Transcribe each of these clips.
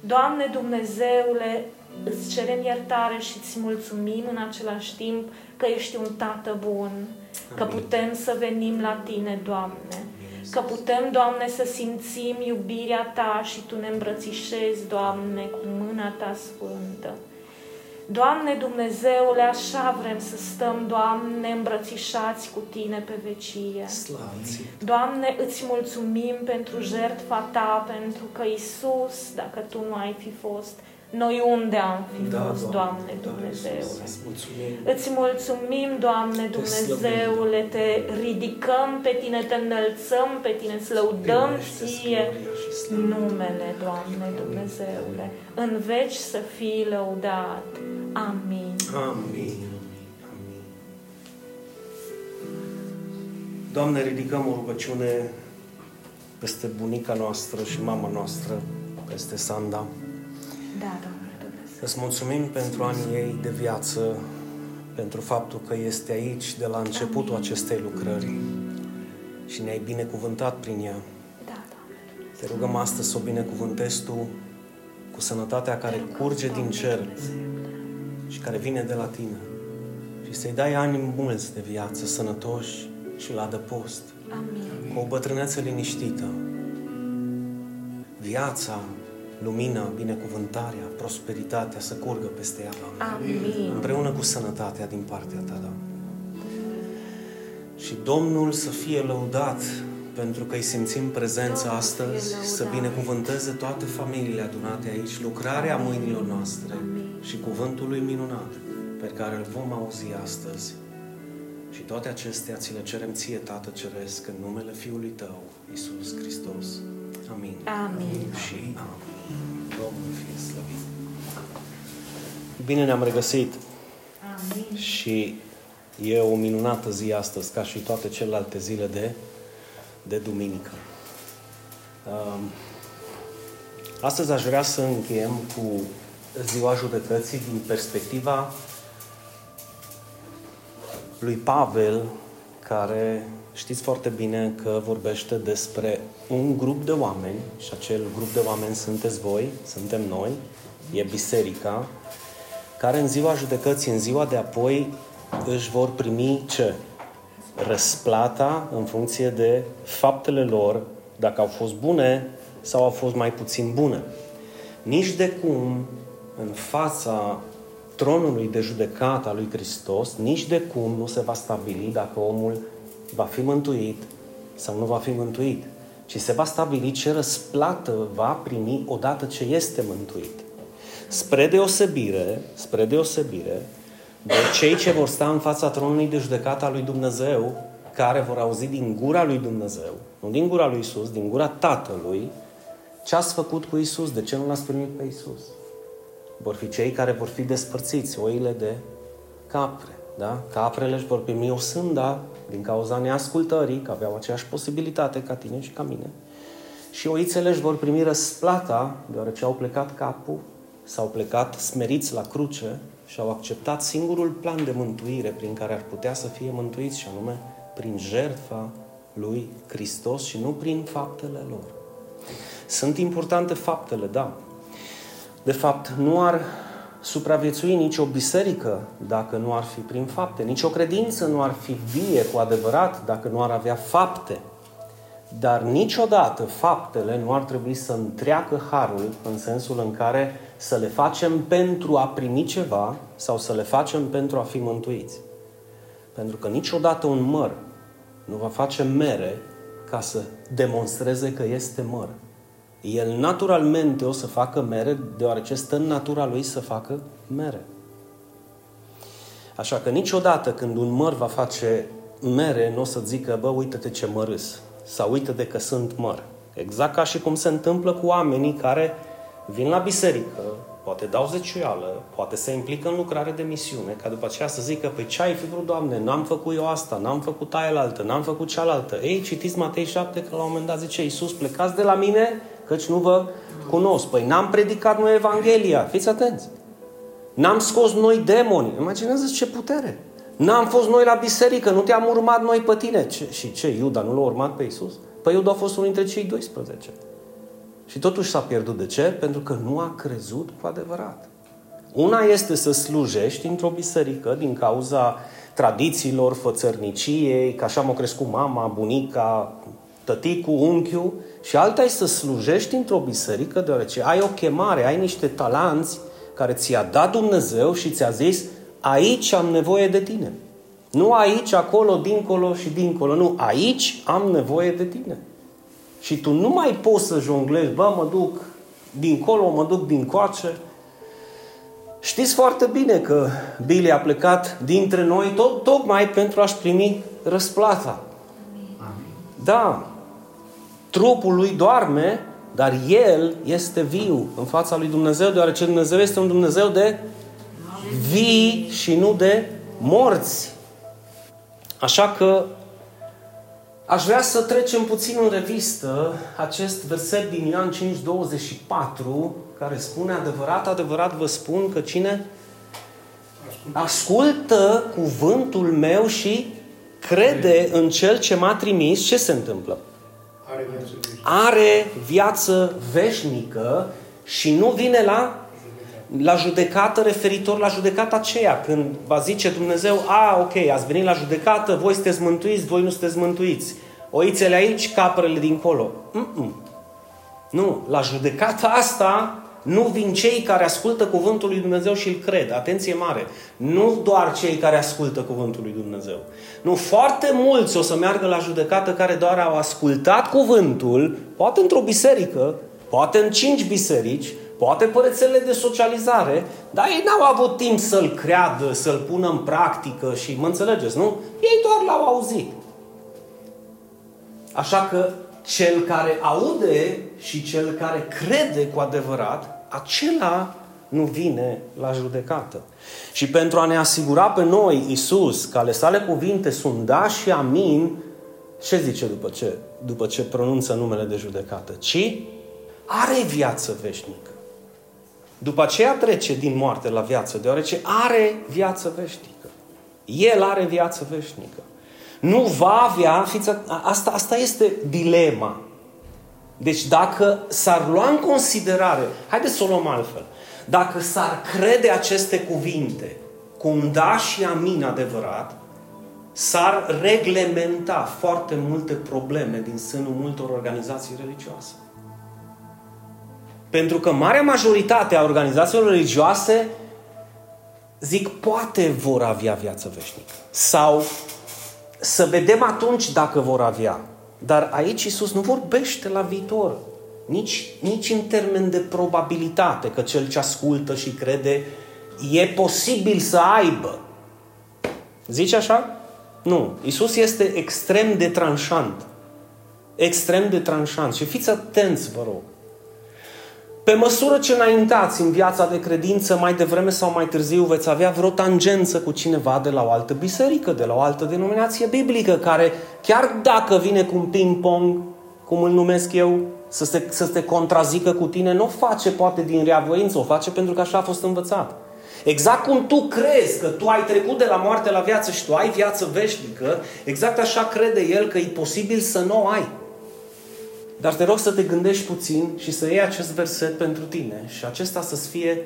Doamne Dumnezeule, îți cerem iertare și îți mulțumim în același timp că ești un Tată bun, că putem să venim la Tine, Doamne, că putem, Doamne, să simțim iubirea Ta și Tu ne îmbrățișezi, Doamne, cu mâna Ta sfântă. Doamne Dumnezeule, așa vrem să stăm, Doamne, îmbrățișați cu Tine pe vecie. Doamne, îți mulțumim pentru jertfa Ta, pentru că, Iisus, dacă Tu nu ai fi fost, noi unde am fi fost, Doamne Dumnezeule? Îți mulțumim, Doamne Dumnezeule, te ridicăm pe Tine, te înălțăm pe Tine, îți lăudăm Ție numele, Doamne Dumnezeule. În veci să fii lăudat. Amin. Amin. Doamne, ridicăm o rugăciune peste bunica noastră și mama noastră, peste Sanda. Da, Doamne Dumnezeu. Îți mulțumim pentru anii ei de viață, pentru faptul că este aici de la începutul acestei lucrări și ne-ai binecuvântat prin ea. Da, Doamne Dumnezeu. Te rugăm astăzi să o binecuvântezi Tu cu sănătatea care curge din cer și care vine de la Tine și să-i dai ani mulți de viață, sănătoși și la adăpost. Amin. Cu o bătrânețe liniștită. Viața, lumina, binecuvântarea, prosperitatea să curgă peste ea, Doamne. Amin. Împreună cu sănătatea din partea Ta, Doamne. Și Domnul să fie lăudat, pentru că îi simțim prezența astăzi, să binecuvânteze toate familiile adunate aici, lucrarea mâinilor noastre și cuvântul lui minunat pe care îl vom auzi astăzi. Și toate acestea ți le cerem Ție, Tată Ceresc, în numele Fiului Tău, Iisus Hristos. Amin. Amin. Și amin. Domnul fie slăvit. Bine ne-am regăsit. Amin. Și e o minunată zi astăzi, ca și toate celelalte zile de duminică. Astăzi aș vrea să încheiem cu ziua judecății din perspectiva lui Pavel, care știți foarte bine că vorbește despre un grup de oameni și acel grup de oameni sunteți voi, suntem noi, e biserica, care în ziua judecății, în ziua de apoi, își vor primi ce? Răsplata în funcție de faptele lor, dacă au fost bune sau au fost mai puțin bune. Nici de cum în fața tronului de judecată a lui Hristos, nici de cum nu se va stabili dacă omul va fi mântuit sau nu va fi mântuit, ci se va stabili ce răsplată va primi odată ce este mântuit. Spre deosebire de cei ce vor sta în fața tronului de judecată a lui Dumnezeu, care vor auzi din gura lui Dumnezeu, nu din gura lui Iisus, din gura Tatălui, ce ați făcut cu Iisus, de ce nu l-ați primit pe Iisus. Vor fi cei care vor fi despărțiți, oile de capre. Da? Caprele își vor primi o sânda din cauza neascultării, că aveau aceeași posibilitate ca tine și ca mine. Și oițele își vor primi răsplata, deoarece au plecat capul, s-au plecat smeriți la cruce și au acceptat singurul plan de mântuire prin care ar putea să fie mântuiți, și anume prin jertfa lui Hristos și nu prin faptele lor. Sunt importante faptele, da. De fapt, nu ar supraviețui nicio biserică dacă nu ar fi prin fapte. Nicio credință nu ar fi vie cu adevărat dacă nu ar avea fapte. Dar niciodată faptele nu ar trebui să întreacă harul în sensul în care să le facem pentru a primi ceva sau să le facem pentru a fi mântuiți. Pentru că niciodată un măr nu va face mere ca să demonstreze că este măr. El naturalmente o să facă mere, deoarece stă în natura lui să facă mere. Așa că niciodată când un măr va face mere, nu o să zică, bă, uite-te ce mărâs, sau uite-te că sunt măr. Exact ca și cum se întâmplă cu oamenii care vin la biserică, poate dau zeciuială, poate se implică în lucrare de misiune, ca după aceea să zică, păi ce ai fi vrut, Doamne, n-am făcut eu asta, n-am făcut aia-laltă, n-am făcut cealaltă. Ei, citiți Matei 7, că la un moment dat zice Iisus, plecați de la mine, căci nu vă cunosc. Păi n-am predicat noi Evanghelia. Fiți atenți. N-am scos noi demoni. Imaginează-ți ce putere. N-am fost noi la biserică, nu te-am urmat noi pe tine. Și ce, Iuda nu l-a urmat pe Iisus? Păi Iuda a fost unul dintre cei 12. Și totuși s-a pierdut. De ce? Pentru că nu a crezut cu adevărat. Una este să slujești într-o biserică din cauza tradițiilor, fățărniciei, că așa m-a crescut mama, bunica, tăticul, unchiul. Și alta e să slujești într-o biserică deoarece ai o chemare, ai niște talanți care ți-a dat Dumnezeu și ți-a zis aici am nevoie de tine. Nu aici, acolo, dincolo și dincolo. Nu, aici am nevoie de tine. Și tu nu mai poți să jonglezi, bă, mă duc dincolo, mă duc dincoace. Știți foarte bine că Billy a plecat dintre noi tocmai pentru a-și primi răsplata. Amin. Da, trupul lui doarme, dar el este viu în fața lui Dumnezeu, deoarece Dumnezeu este un Dumnezeu de vii și nu de morți. Așa că aș vrea să trecem puțin în revistă acest verset din Ioan 5:24, care spune: adevărat, adevărat vă spun că cine ascultă cuvântul meu și crede în Cel ce m-a trimis, ce se întâmplă? Are viață veșnică și nu vine la judecată, referitor la judecata aceea. Când va zice Dumnezeu, ok, ați venit la judecată, voi sunteți mântuiți, voi nu sunteți mântuiți. Oițele aici, caprele dincolo. Nu, la judecata asta nu vin cei care ascultă cuvântul lui Dumnezeu și îl cred. Atenție mare! Nu doar cei care ascultă cuvântul lui Dumnezeu. Nu, foarte mulți o să meargă la judecată care doar au ascultat cuvântul, poate într-o biserică, poate în 5 biserici, poate pe rețelele de socializare, dar ei n-au avut timp să-l creadă, să-l pună în practică și mă înțelegeți, nu? Ei doar l-au auzit. Așa că cel care aude și cel care crede cu adevărat, acela nu vine la judecată. Și pentru a ne asigura pe noi, Iisus, că ale sale cuvinte sunt da și amin, ce zice după ce pronunță numele de judecată? Ci are viață veșnică. După aceea trece din moarte la viață, deoarece are viață veșnică. El are viață veșnică. Nu va avea... Asta este dilema. Deci dacă s-ar lua în considerare... Haideți să o luăm altfel. Dacă s-ar crede aceste cuvinte cu un da și amin adevărat, s-ar reglementa foarte multe probleme din sânul multor organizații religioase. Pentru că marea majoritate a organizațiilor religioase, zic, poate vor avea viață veșnică. Sau să vedem atunci dacă vor avea. Dar aici Iisus nu vorbește la viitor. Nici în termen de probabilitate, că cel ce ascultă și crede e posibil să aibă. Zici așa? Nu. Iisus este extrem de tranșant. Extrem de tranșant. Și fiți atenți, vă rog. Pe măsură ce înaintați în viața de credință, mai devreme sau mai târziu veți avea vreo tangență cu cineva de la o altă biserică, de la o altă denominație biblică, care chiar dacă vine cu un ping-pong, cum îl numesc eu, să se contrazică cu tine, nu o face poate din reavoință, o face pentru că așa a fost învățat. Exact cum tu crezi că tu ai trecut de la moarte la viață și tu ai viață veșnică, exact așa crede el că e posibil să nu o ai. Dar te rog să te gândești puțin și să iei acest verset pentru tine și acesta să-ți fie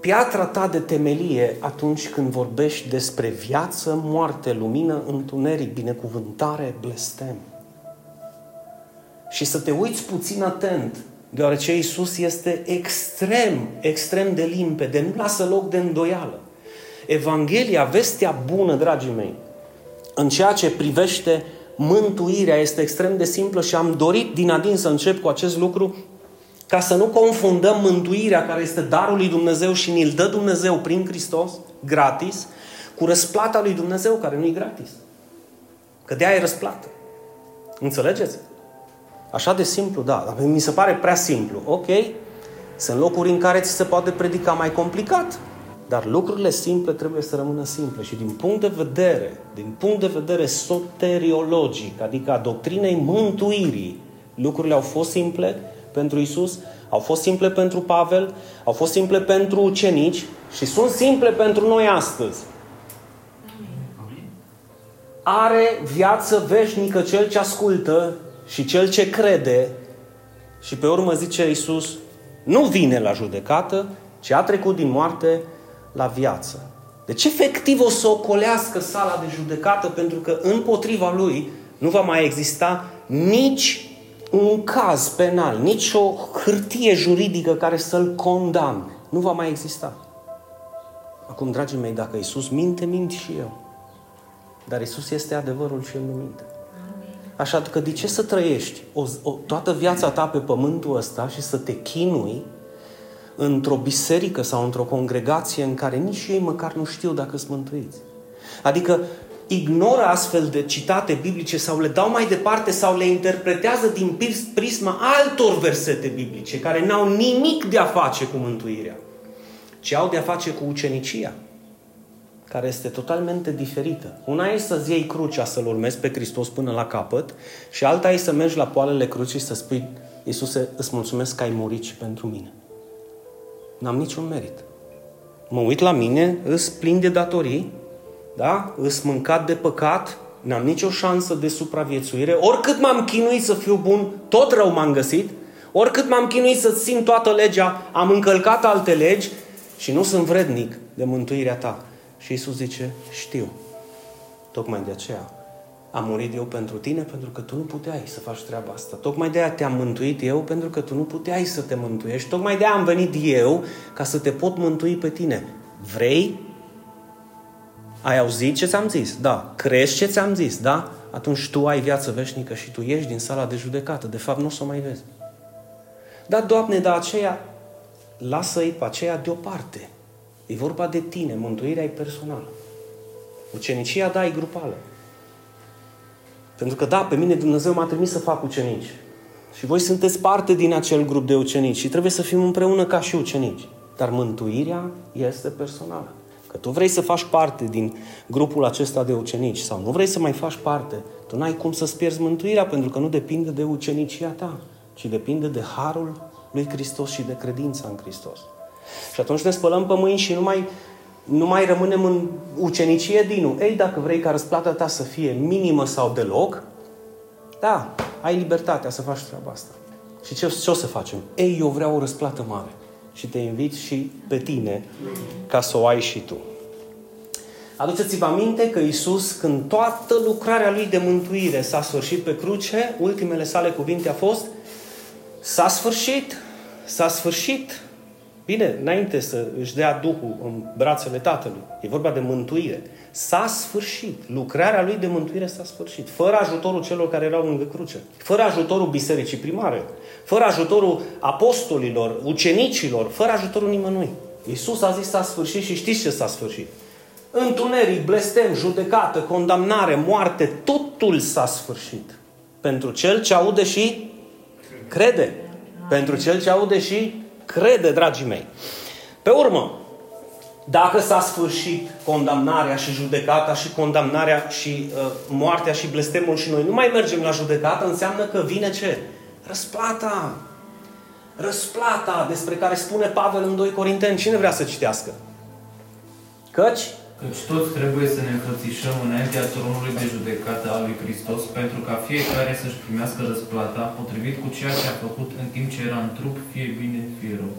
piatra ta de temelie atunci când vorbești despre viață, moarte, lumină, întuneric, binecuvântare, blestem. Și să te uiți puțin atent, deoarece Iisus este extrem, extrem de limpede, nu lasă loc de îndoială. Evanghelia, vestea bună, dragii mei, în ceea ce privește mântuirea, este extrem de simplă și am dorit din adins să încep cu acest lucru ca să nu confundăm mântuirea, care este darul lui Dumnezeu și ni-l dă Dumnezeu prin Hristos, gratis, cu răsplata lui Dumnezeu, care nu e gratis. Că de-aia e răsplată. Înțelegeți? Așa de simplu, da. Dar mi se pare prea simplu. Ok, sunt locuri în care ți se poate predica mai complicat. Dar lucrurile simple trebuie să rămână simple și din punct de vedere soteriologic, adică a doctrinei mântuirii, lucrurile au fost simple pentru Iisus, au fost simple pentru Pavel, au fost simple pentru ucenici și sunt simple pentru noi astăzi. Are viață veșnică cel ce ascultă și cel ce crede Și pe urmă zice Iisus, nu vine la judecată, ci a trecut din moarte la viață. Deci efectiv o să ocolească sala de judecată, pentru că împotriva lui nu va mai exista nici un caz penal, nici o hârtie juridică care să-l condamne. Nu va mai exista. Acum, dragii mei, dacă Iisus minte, mint și eu. Dar Iisus este adevărul și El nu minte. Așa că de ce să trăiești toată viața ta pe pământul ăsta și să te chinui într-o biserică sau într-o congregație în care nici ei măcar nu știu dacă sunt mântuiți? Adică ignoră astfel de citate biblice sau le dau mai departe sau le interpretează din prisma altor versete biblice care n-au nimic de a face cu mântuirea, ci au de a face cu ucenicia, care este totalmente diferită. Una e să-ți iei crucea, să-L urmezi pe Hristos până la capăt, și alta e să mergi la poalele crucii și să spui, Iisuse, îți mulțumesc că ai murit și pentru mine. N-am niciun merit. Mă uit la mine, îs plin de datorii, da? Îs mâncat de păcat, n-am nicio șansă de supraviețuire, oricât m-am chinuit să fiu bun, tot rău m-am găsit, oricât m-am chinuit să țin toată legea, am încălcat alte legi și nu sunt vrednic de mântuirea ta. Și Iisus zice, știu, tocmai de aceea am murit eu pentru tine, pentru că tu nu puteai să faci treaba asta. Tocmai de aia te-am mântuit eu, pentru că tu nu puteai să te mântuiești. Tocmai de aia am venit eu, ca să te pot mântui pe tine. Vrei? Ai auzit ce ți-am zis? Da. Crezi ce ți-am zis? Da. Atunci tu ai viață veșnică și tu ieși din sala de judecată. De fapt, nu o să o mai vezi. Da, Doamne, dar aceea, lasă-i pe aceea deoparte. E vorba de tine, mântuirea e personală. Ucenicia, da, e grupală. Pentru că, da, pe mine Dumnezeu m-a trimis să fac ucenici. Și voi sunteți parte din acel grup de ucenici și trebuie să fim împreună ca și ucenici. Dar mântuirea este personală. Că tu vrei să faci parte din grupul acesta de ucenici sau nu vrei să mai faci parte, tu n-ai cum să-ți pierzi mântuirea, pentru că nu depinde de ucenicia ta, ci depinde de harul lui Hristos și de credința în Hristos. Și atunci ne spălăm pe mâini și nu mai rămânem în ucenicie dinu. Ei, dacă vrei ca răsplata ta să fie minimă sau deloc, da, ai libertatea să faci treaba asta. Și ce o să facem? Ei, eu vreau o răsplată mare. Și te invit și pe tine ca să o ai și tu. Aduceți-vă aminte că Iisus, când toată lucrarea Lui de mântuire s-a sfârșit pe cruce, ultimele sale cuvinte a fost s-a sfârșit. Bine, înainte să își dea Duhul în brațele Tatălui, e vorba de mântuire. S-a sfârșit. Lucrarea Lui de mântuire s-a sfârșit. Fără ajutorul celor care erau lângă cruce. Fără ajutorul bisericii primare. Fără ajutorul apostolilor, ucenicilor. Fără ajutorul nimănui. Iisus a zis s-a sfârșit și știți ce s-a sfârșit. Întuneric, blestem, judecată, condamnare, moarte. Totul s-a sfârșit. Pentru cel ce aude și crede. Pentru cel ce aude și crede, dragii mei. Pe urmă, dacă s-a sfârșit condamnarea și judecata și condamnarea și moartea și blestemul și noi nu mai mergem la judecată, înseamnă că vine ce? Răsplata. Răsplata despre care spune Pavel în 2 Corinteni. Cine vrea să citească? Căci toți trebuie să ne înfățișăm înaintea tronului de judecată al lui Hristos, pentru ca fiecare să-și primească răsplata potrivit cu ceea ce a făcut în timp ce era în trup, fie bine, fie rău.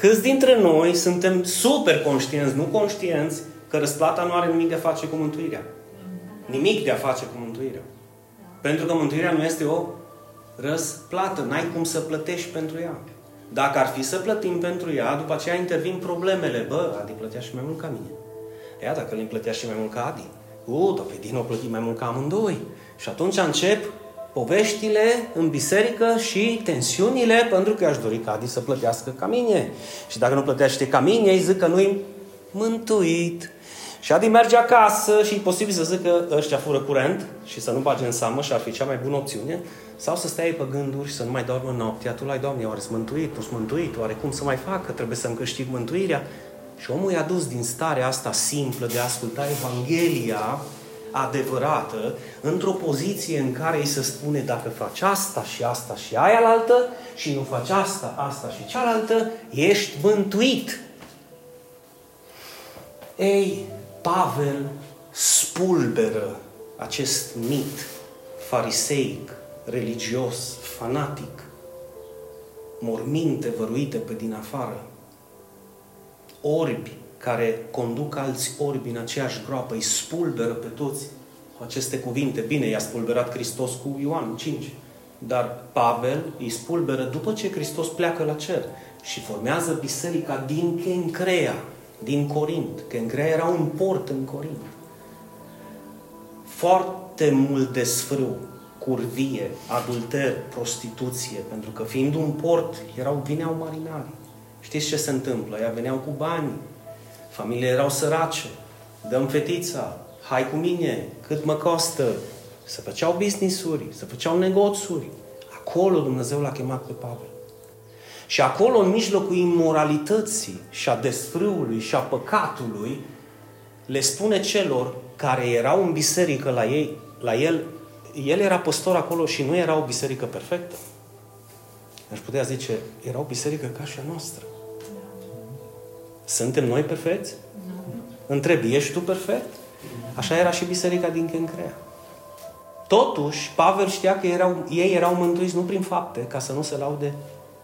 Câți dintre noi suntem super conștienți, nu conștienți, că răsplata nu are nimic de a face cu mântuirea. Nimic de a face cu mântuirea. Pentru că mântuirea nu este o răsplată. N-ai cum să plătești pentru ea. Dacă ar fi să plătim pentru ea, după aceea intervin problemele. Bă, Adi plătea și mai mult ca mine. Ea, dacă îl plătea și mai mult ca Adi. Dar pe Dino o plăti mai mult ca amândoi. Și atunci încep poveștile în biserică și tensiunile, pentru că aș dori ca Adi să plătească ca mine. Și dacă nu plătește ca mine, îi zic că nu-i mântuit. Și Adi merge acasă și e posibil să zic că ăștia fură curent și să nu bage în seamă și ar fi cea mai bună opțiune. Sau să stai pe gânduri și să nu mai dormă noaptea. Tu l-ai, Doamne, oare-s mântuit? Tu-s mântuit? Oare cum să mai fac? Că trebuie să-mi câștig mântuirea. Și omul i-a dus din starea asta simplă de a asculta Evanghelia adevărată într-o poziție în care îi se spune dacă faci asta și asta și aia altă și nu faci asta, asta și cealaltă, ești mântuit. Ei, Pavel spulberă acest mit fariseic, religios, fanatic, morminte văruite pe din afară, orbi care conduc alți orbi în aceeași groapă, îi spulberă pe toți cu aceste cuvinte. Bine, i-a spulberat Hristos cu Ioan 5, dar Pavel îi spulberă după ce Hristos pleacă la cer și formează biserica din Kenkrea, din Corint. Kenkrea era un port în Corint. Foarte mult de sfârâu, curvie, adulter, prostituție, pentru că fiind un port, vineau marinari. Știți ce se întâmplă? Ea veneau cu bani, familiile erau sărace, dăm fetița, hai cu mine, cât mă costă? Se făceau business-uri, se făceau negoțuri. Acolo Dumnezeu l-a chemat pe Pavel. Și acolo, în mijlocul imoralității și a desfrâului și a păcatului, le spune celor care erau în biserică la ei, la el, el era păstor acolo și nu era o biserică perfectă. Aș putea zice, era o biserică ca și a noastră. Suntem noi perfecți? Nu. Întreb, ești tu perfect? Așa era și biserica din Kenkrea. Totuși, Pavel știa că ei erau mântuiți nu prin fapte, ca să nu se laude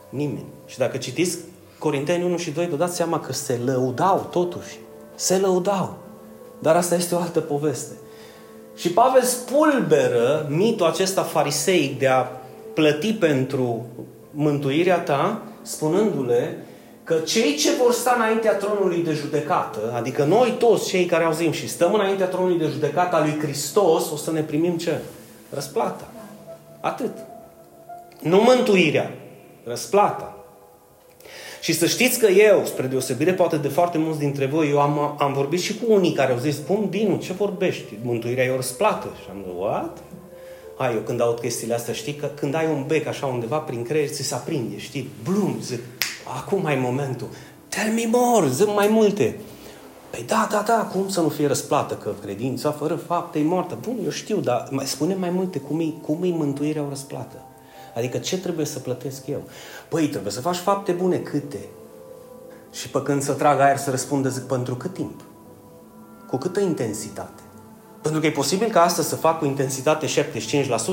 nimeni. Și dacă citiți Corinteni 1 și 2, vă dați seama că se lăudau totuși. Se lăudau. Dar asta este o altă poveste. Și Pavel spulberă mitul acesta fariseic de a plăti pentru mântuirea ta, spunându-le că cei ce vor sta înaintea tronului de judecată, adică noi toți cei care auzim și stăm înaintea tronului de judecată al lui Hristos, o să ne primim ce? Răsplata. Atât. Nu mântuirea. Răsplata. Și să știți că eu, spre deosebire poate de foarte mulți dintre voi, eu am vorbit și cu unii care au zis, cum, Dinu, ce vorbești? Mântuirea e o răsplată. Și am zis, what? Eu când aud chestiile astea, știi că când ai un bec așa undeva prin creier, ți se aprinde, știi? Blum, zic, acum ai momentul. Tell me more, zic mai multe. Păi da, cum să nu fie răsplată? Că credința fără fapte e moartă. Bun, eu știu, dar spune mai multe, cum e mântuirea o răsplată? Adică ce trebuie să plătesc eu? Păi trebuie să faci fapte bune, câte? Și pe când să trag aer să răspundă, zic, pentru cât timp? Cu câtă intensitate? Pentru că e posibil ca astăzi să fac cu intensitate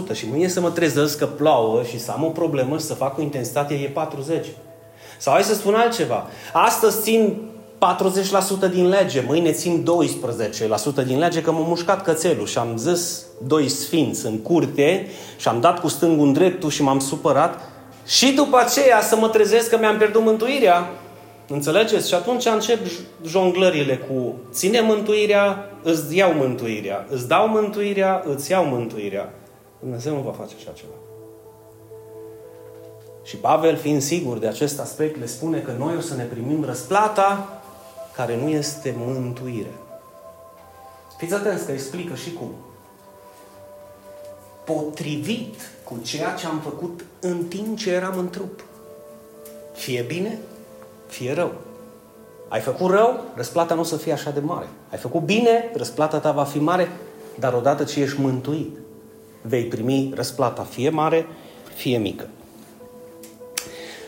75% și mâine să mă trezesc că plouă și să am o problemă și să fac cu intensitate e 40%. Sau hai să spun altceva. Astăzi țin 40% din lege, mâine țin 12% din lege că m-a mușcat cățelul și am zis doi sfinți în curte și am dat cu stângul în dreptul și m-am supărat și după aceea să mă trezesc că mi-am pierdut mântuirea. Înțelegeți? Și atunci încep jonglările cu ține mântuirea, îți iau mântuirea, îți dau mântuirea, îți iau mântuirea. Dumnezeu nu va face așa ceva. Și Pavel, fiind sigur de acest aspect, le spune că noi o să ne primim răsplata care nu este mântuire. Fiți atenți că explică și cum. Potrivit cu ceea ce am făcut în timp ce eram în trup. Fie bine, fie rău. Ai făcut rău, răsplata nu o să fie așa de mare. Ai făcut bine, răsplata ta va fi mare, dar odată ce ești mântuit, vei primi răsplata fie mare, fie mică.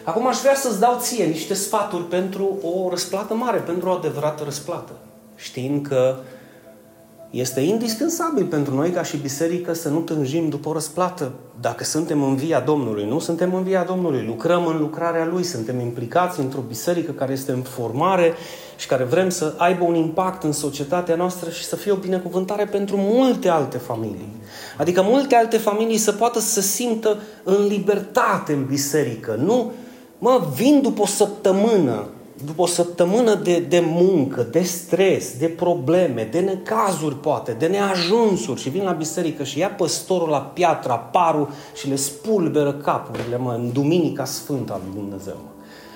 Acum aș vrea să-ți dau ție niște sfaturi pentru o răsplată mare, pentru o adevărată răsplată. Știind că este indispensabil pentru noi ca și biserică să nu tânjim după o răsplată. Dacă suntem în via Domnului, nu suntem în via Domnului, lucrăm în lucrarea Lui, suntem implicați într-o biserică care este în formare și care vrem să aibă un impact în societatea noastră și să fie o binecuvântare pentru multe alte familii. Adică multe alte familii să poată să simtă în libertate în biserică, nu... vin după o săptămână de muncă, de stres, de probleme, de necazuri poate, de neajunsuri și vin la biserică și ia păstorul la piatra, parul și le spulberă capurile, în Duminica Sfântă a lui Dumnezeu.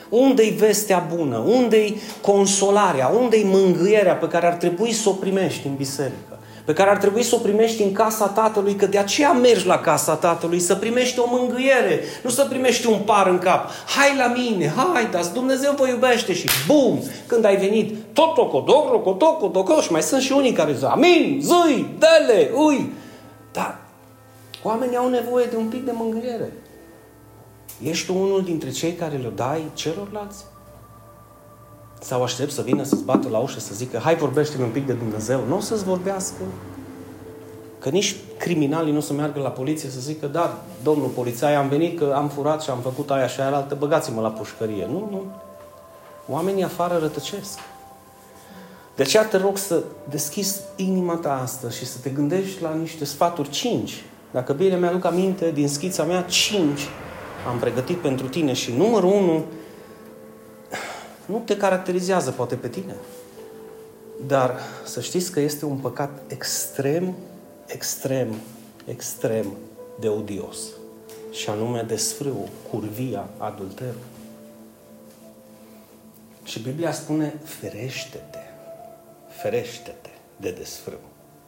Unde-i vestea bună? Unde-i consolarea? Unde-i mângâierea pe care ar trebui să o primești în biserică? Pe care ar trebui să o primești în casa Tatălui, că de aceea mergi la casa Tatălui, să primești o mângâiere, nu să primești un par în cap. Hai la mine, hai, dați, Dumnezeu vă iubește și bum, când ai venit, tot rocodoc, și mai sunt și unii care zic, amin, zâi, dele, ui. Dar oamenii au nevoie de un pic de mângâiere. Ești tu unul dintre cei care le dai celorlalți? Sau aștept să vină să-ți bată la ușă să zică hai vorbește-mi un pic de Dumnezeu. Nu o să-ți vorbească. Că nici criminalii nu o să meargă la poliție să zică, da, domnul polițai, am venit că am furat și am făcut aia și aia altă, băgați-mă la pușcărie. Nu, nu. Oamenii afară rătăcesc. De aceea te rog să deschizi inima ta astăzi și să te gândești la niște sfaturi 5. Dacă bine mi-aduc aminte, din schița mea 5 am pregătit pentru tine și numărul 1 nu te caracterizează poate pe tine. Dar să știți că este un păcat extrem de odios. Și anume desfrâul, curvia, adulterul. Și Biblia spune, ferește-te de desfrâu.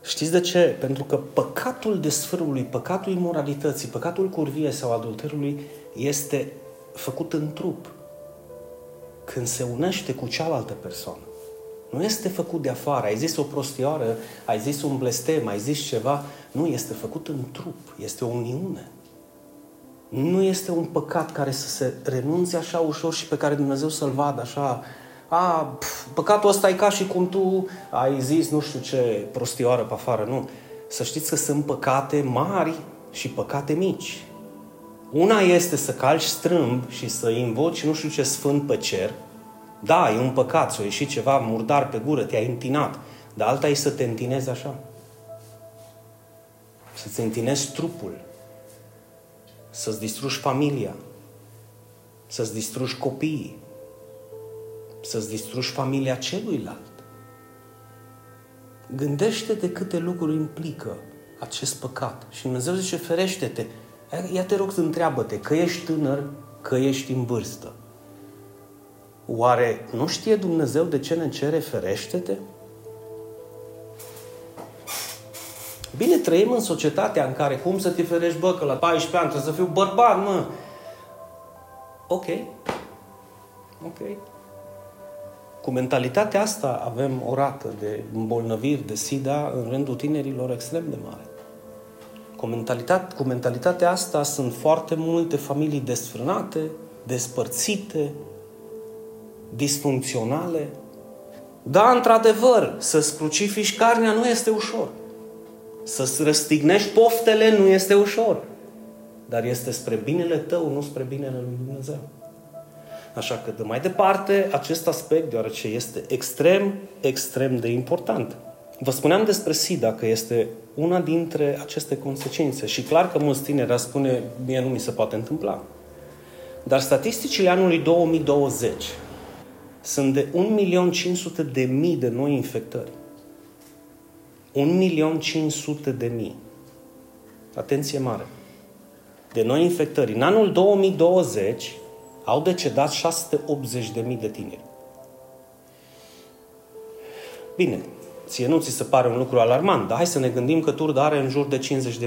Știți de ce? Pentru că păcatul desfrâului, păcatul imoralității, păcatul curviei sau adulterului este făcut în trup. Când se unește cu cealaltă persoană. Nu este făcut de afară. Ai zis o prostioară, ai zis un blestem, ai zis ceva. Nu, este făcut în trup. Este o uniune. Nu este un păcat care să se renunțe așa ușor și pe care Dumnezeu să-l vadă așa. Păcatul ăsta e ca și cum tu ai zis nu știu ce prostioară pe afară. Nu. Să știți că sunt păcate mari și păcate mici. Una este să calci strâmb și să invoci nu știu ce sfânt pe cer. Da, e un păcat, ți-a ieșit ceva murdar pe gură, te-ai întinat. Dar alta e să te întinezi așa. Să-ți întinezi trupul. Să-ți distrugi familia. Să-ți distrugi copiii. Să-ți distrugi familia celuilalt. Gândește-te câte lucruri implică acest păcat. Și Dumnezeu zice, ferește-te. Ia te rog, întreabă-te, că ești tânăr, că ești în vârstă. Oare nu știe Dumnezeu de ce ne cere ferește-te? Bine, trăim în societatea în care cum să te ferești, bă, că la 14 ani trebuie să fiu bărbat, mă. Ok. Cu mentalitatea asta avem o rată de îmbolnăviri de SIDA în rândul tinerilor extrem de mare. Cu mentalitatea asta sunt foarte multe familii desfrânate, despărțite, disfuncționale. Da, într-adevăr, să-ți crucifici carnea nu este ușor. Să-ți răstignești poftele nu este ușor. Dar este spre binele tău, nu spre binele lui Dumnezeu. Așa că, de mai departe, acest aspect, deoarece este extrem de important. Vă spuneam despre SIDA, că este una dintre aceste consecințe. Și clar că mulți tineri ar spune, mie nu mi se poate întâmpla. Dar statisticile anului 2020 sunt de 1.500.000 de noi infectări. 1.500.000. Atenție mare. De noi infectări. În anul 2020 au decedat 680.000 de tineri. Bine, ție nu ți se pare un lucru alarmant, dar hai să ne gândim că Turda are în jur de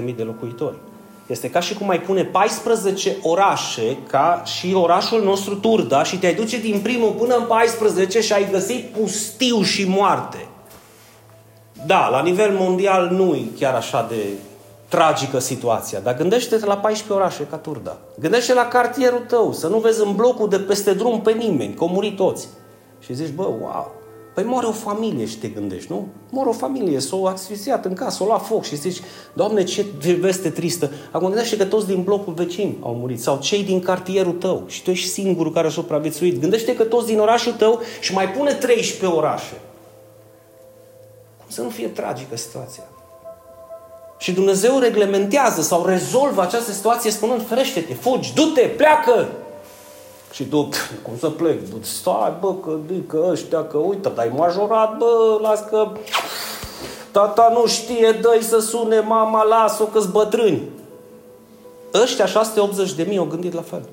50.000 de locuitori. Este ca și cum ai pune 14 orașe ca și orașul nostru Turda și te-ai duce din primul până în 14 și ai găsit pustiu și moarte. Da, la nivel mondial nu e chiar așa de tragică situația, dar gândește-te la 14 orașe ca Turda. Gândește-te la cartierul tău, să nu vezi în blocul de peste drum pe nimeni, că au murit toți. Și zici, bă, wow, păi moare o familie și te gândești, nu? Moare o familie, s-o asfixiat în casă, s-o lua foc și zici, Doamne, ce veste tristă. Acum gândește că toți din blocul vecin au murit sau cei din cartierul tău și tu ești singurul care a supraviețuit. Gândește că toți din orașul tău și mai pune 13 orașe. Cum să nu fie tragică situația? Și Dumnezeu reglementează sau rezolvă această situație spunând, ferește-te, fugi, du-te, pleacă! Și tu, cum să plec? Stai, bă, că ăștia, că uite, dar e majorat, bă, las că tata nu știe, dă-i să sune mama, las-o că-s bătrâni. Ăștia 680.000 au gândit la fel.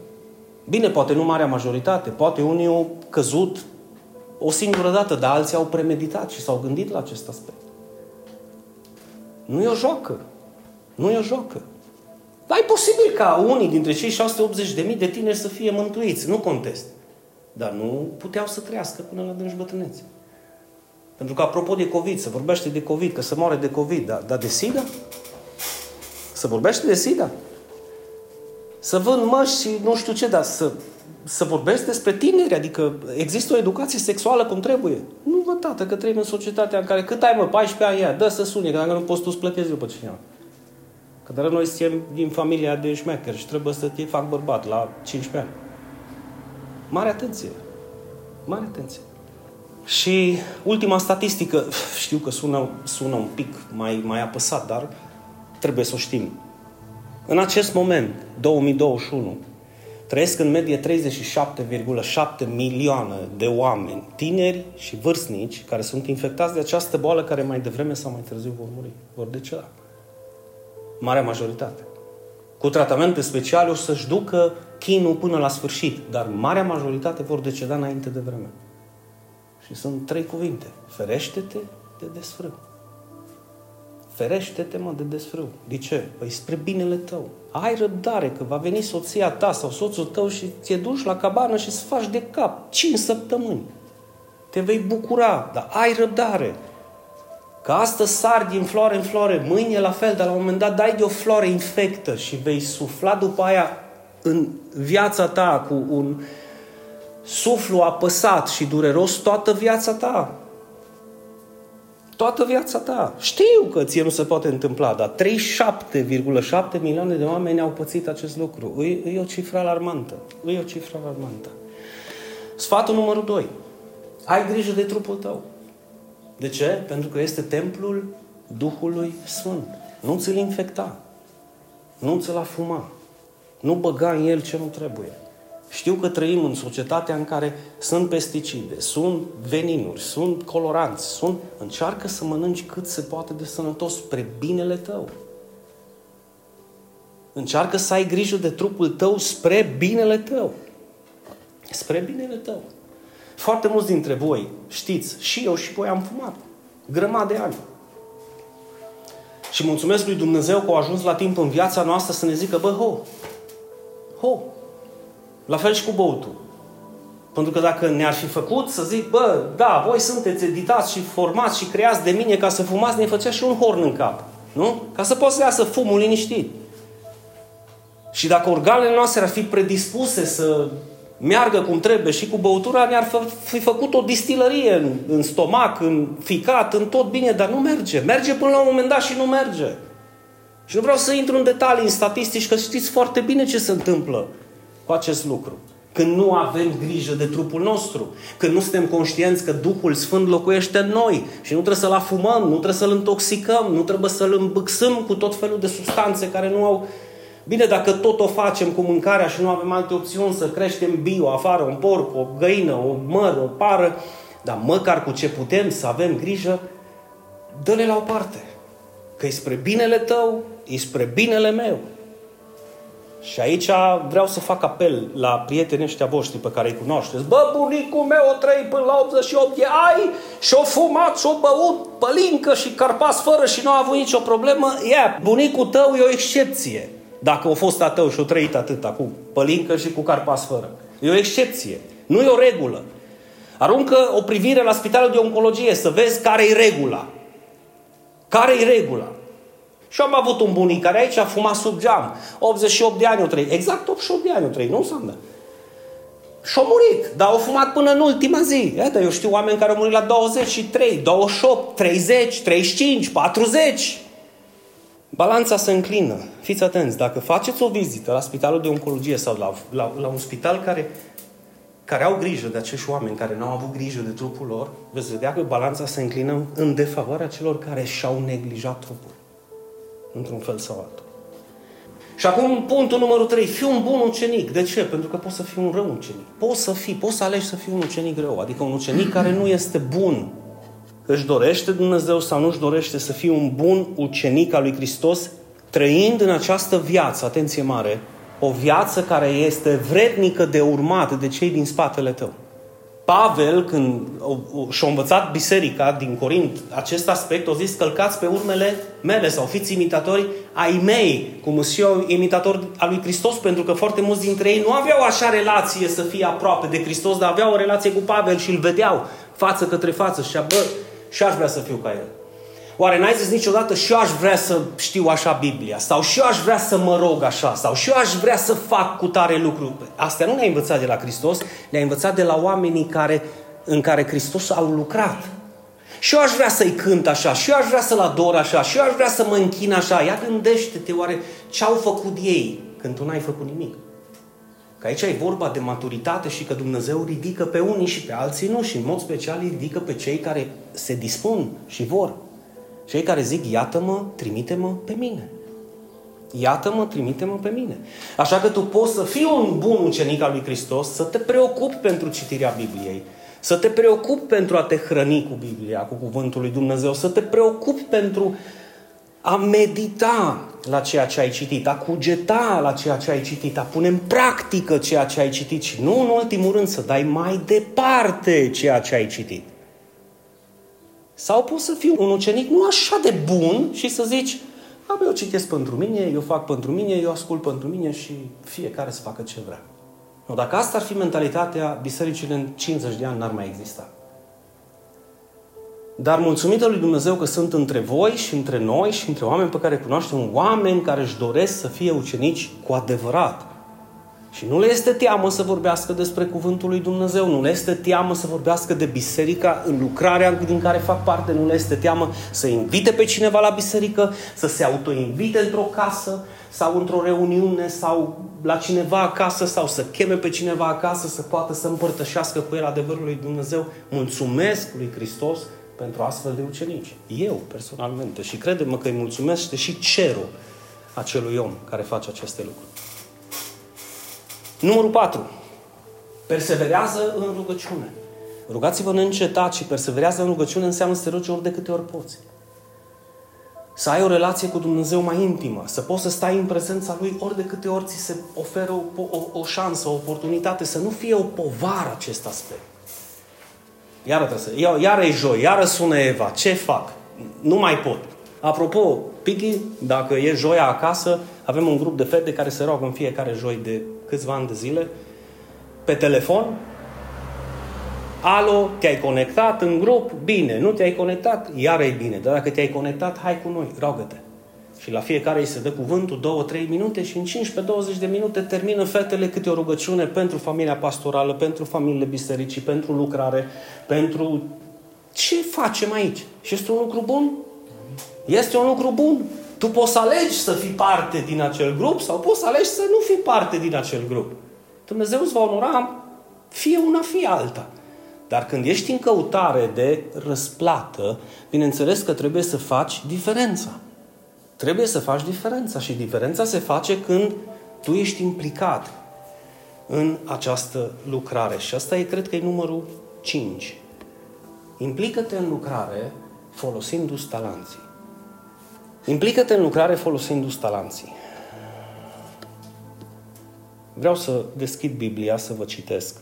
Bine, poate nu marea majoritate, poate unii au căzut o singură dată, dar alții au premeditat și s-au gândit la acest aspect. Nu e o joacă. Dar e posibil ca unii dintre cei 680.000 de tineri să fie mântuiți, nu contest. Dar nu puteau să trăiască până la adânci bătrânețe. Pentru că, apropo de COVID, se vorbește de COVID, că se moare de COVID, dar de SIDA? Se vorbește de SIDA? Să vând măști și nu știu ce, dar să să vorbesc despre tineri, adică există o educație sexuală cum trebuie. Nu vă, tată, că trăim în societatea în care cât ai, mă, 14 ani, ia, dă să sune, că dacă nu poți tu îți plătezi după cineva. Că dar noi suntem din familia de șmecheri și trebuie să te fac bărbat la 15 ani. Mare atenție. Mare atenție. Și ultima statistică, știu că sună un pic mai apăsat, dar trebuie să o știm. În acest moment, 2021, trăiesc în medie 37,7 milioane de oameni, tineri și vârstnici, care sunt infectați de această boală care mai devreme sau mai târziu vor muri. Vor deceda. Marea majoritate. Cu tratamente speciale o să-și ducă chinul până la sfârșit, dar marea majoritate vor deceda înainte de vreme. Și sunt 3 cuvinte. Ferește-te de desfrâu. Ferește-te, mă, de desfrâu. De ce? Păi spre binele tău. Ai răbdare că va veni soția ta sau soțul tău și te duci la cabană și îți faci de cap 5 săptămâni. Te vei bucura, dar ai răbdare. Că astăzi sari din floare în floare, mâine la fel, dar la un moment dat dai de o floare infectă și vei sufla după aia în viața ta cu un suflu apăsat și dureros toată viața ta. Toată viața ta. Știu că ție nu se poate întâmpla, dar 37,7 milioane de oameni au pățit acest lucru. E o cifră alarmantă. Sfatul numărul 2. Ai grijă de trupul tău. De ce? Pentru că este templul Duhului Sfânt. Nu ți-l infecta. Nu ți-l afuma. Nu băga în el ce nu trebuie. Știu că trăim în societatea în care sunt pesticide, sunt veninuri, sunt coloranți, încearcă să mănânci cât se poate de sănătos spre binele tău. Încearcă să ai grijă de trupul tău spre binele tău. Spre binele tău. Foarte mulți dintre voi știți, și eu și voi am fumat grămadă de ani. Și mulțumesc lui Dumnezeu că au ajuns la timp în viața noastră să ne zică, bă, ho, la fel și cu băutul. Pentru că dacă ne-ar fi făcut să zic, bă, da, voi sunteți editați și formați și creați de mine ca să fumați, ne făcea și un horn în cap. Nu? Ca să poți să iasă fumul liniștit. Și dacă organele noastre ar fi predispuse să meargă cum trebuie și cu băutura, ne-ar fi făcut o distilărie în stomac, în ficat, în tot bine, dar nu merge. Merge până la un moment dat și nu merge. Și nu vreau să intru în detalii, în statistici, că știți foarte bine ce se întâmplă cu acest lucru. Când nu avem grijă de trupul nostru, când nu suntem conștienți că Duhul Sfânt locuiește în noi și nu trebuie să-l afumăm, nu trebuie să-l intoxicăm, nu trebuie să-l îmbâxăm cu tot felul de substanțe care nu au... Bine, dacă tot o facem cu mâncarea și nu avem alte opțiuni, să creștem bio afară, un porc, o găină, o mără, o pară, dar măcar cu ce putem să avem grijă, dă-le la o parte. Că e spre binele tău, e spre binele meu. Și aici vreau să fac apel la prietenii ăștia voștri pe care îi cunoașteți. Bă, bunicul meu o trăi până la 88 de ani și o fumat și o băut pălincă și carpați fără și nu a avut nicio problemă. Ia, bunicul tău e o excepție. Dacă a fost ateu și a trăit atâta cu pălincă și cu carpați fără. E o excepție. Nu e o regulă. Aruncă o privire la spitalul de oncologie să vezi care-i regula. Care-i regula? Și am avut un bunic care aici a fumat sub geam. 88 de ani o trăit. Exact 88 de ani o trăit, nu, Sandra? Și-a murit, dar au fumat până în ultima zi. Iată, eu știu oameni care au murit la 23, 28, 30, 35, 40. Balanța se înclină. Fiți atenți, dacă faceți o vizită la spitalul de oncologie sau la un spital care au grijă de acești oameni care n-au avut grijă de trupul lor, veți vedea că balanța se înclină în defavoarea celor care și-au neglijat trupul. Într-un fel sau altul. Și acum punctul numărul 3. Fii un bun ucenic. De ce? Pentru că poți să fii un rău ucenic. Poți să alegi să fii un ucenic rău. Adică un ucenic care nu este bun. Își dorește Dumnezeu sau nu își dorește să fii un bun ucenic al lui Hristos trăind în această viață, atenție mare, o viață care este vrednică de urmat de cei din spatele tău. Pavel, când și-a învățat biserica din Corint acest aspect, a zis, călcați pe urmele mele sau fiți imitatori ai mei, cum sunt eu imitator al lui Hristos, pentru că foarte mulți dintre ei nu aveau așa relație să fie aproape de Hristos, dar aveau o relație cu Pavel și îl vedeau față către față și aș vrea să fiu ca el. Oare n-ai zis niciodată și eu aș vrea să știu așa Biblia? Sau și eu aș vrea să mă rog așa? Sau și eu aș vrea să fac cu tare lucru? Astea nu le-ai învățat de la Hristos, le-ai învățat de la oamenii în care Hristos a lucrat. Și eu aș vrea să-i cânt așa, și eu aș vrea să-l ador așa, și eu aș vrea să mă închin așa. Ia gândește-te oare ce au făcut ei când tu n-ai făcut nimic. Că aici e vorba de maturitate și că Dumnezeu ridică pe unii și pe alții nu. Și în mod special ridică pe cei care se dispun și vor. Cei care zic, iată-mă, trimite-mă pe mine. Iată-mă, trimite-mă pe mine. Așa că tu poți să fii un bun ucenic al lui Hristos, să te preocupi pentru citirea Bibliei, să te preocupi pentru a te hrăni cu Biblia, cu Cuvântul lui Dumnezeu, să te preocupi pentru a medita la ceea ce ai citit, a cugeta la ceea ce ai citit, a pune în practică ceea ce ai citit și nu în ultimul rând să dai mai departe ceea ce ai citit. Sau poți să fii un ucenic nu așa de bun și să zici, eu citesc pentru mine, eu fac pentru mine, eu ascult pentru mine și fiecare să facă ce vrea. Nu, dacă asta ar fi mentalitatea, bisericile în 50 de ani n-ar mai exista. Dar mulțumită lui Dumnezeu că sunt între voi și între noi și între oameni pe care cunoaștem, oameni care își doresc să fie ucenici cu adevărat. Și nu le este teamă să vorbească despre Cuvântul lui Dumnezeu, nu le este teamă să vorbească de biserica în lucrarea din care fac parte, nu le este teamă să invite pe cineva la biserică, să se autoinvite într-o casă sau într-o reuniune sau la cineva acasă sau să cheme pe cineva acasă să poată să împărtășească cu el adevărul lui Dumnezeu. Mulțumesc lui Hristos pentru astfel de ucenici. Eu, personalmente, și crede-mă că îi mulțumesc și cerul acelui om care face aceste lucruri. Numărul 4. Perseverează în rugăciune. Rugați-vă neîncetat și perseverează în rugăciune înseamnă să te rogi ori de câte ori poți. Să ai o relație cu Dumnezeu mai intimă, să poți să stai în prezența Lui ori de câte ori ți se oferă o șansă, o oportunitate, să nu fie o povară acest aspect. Iară e joi, iară sună Eva, ce fac? Nu mai pot. Apropo, Piggy, dacă e joia acasă, avem un grup de fete care se roagă în fiecare joi de câțiva ani de zile, pe telefon. Alo, te-ai conectat în grup? Bine. Nu te-ai conectat? Iară e bine. Dar dacă te-ai conectat, hai cu noi, roagă-te. Și la fiecare îi se dă cuvântul 2-3 minute și în 15-20 de minute termină fetele câte o rugăciune pentru familia pastorală, pentru familiile bisericii, pentru lucrare, pentru... Ce facem aici? Și este un lucru bun? Este un lucru bun. Tu poți să alegi să fii parte din acel grup sau poți să alegi să nu fii parte din acel grup. Dumnezeu îți va onora fie una, fie alta. Dar când ești în căutare de răsplată, bineînțeles că trebuie să faci diferența. Trebuie să faci diferența și diferența se face când tu ești implicat în această lucrare. Și asta e, cred că e numărul 5. Implică-te în lucrare folosindu-ți talanții. Implică-te în lucrare folosindu-ți talanții. Vreau să deschid Biblia să vă citesc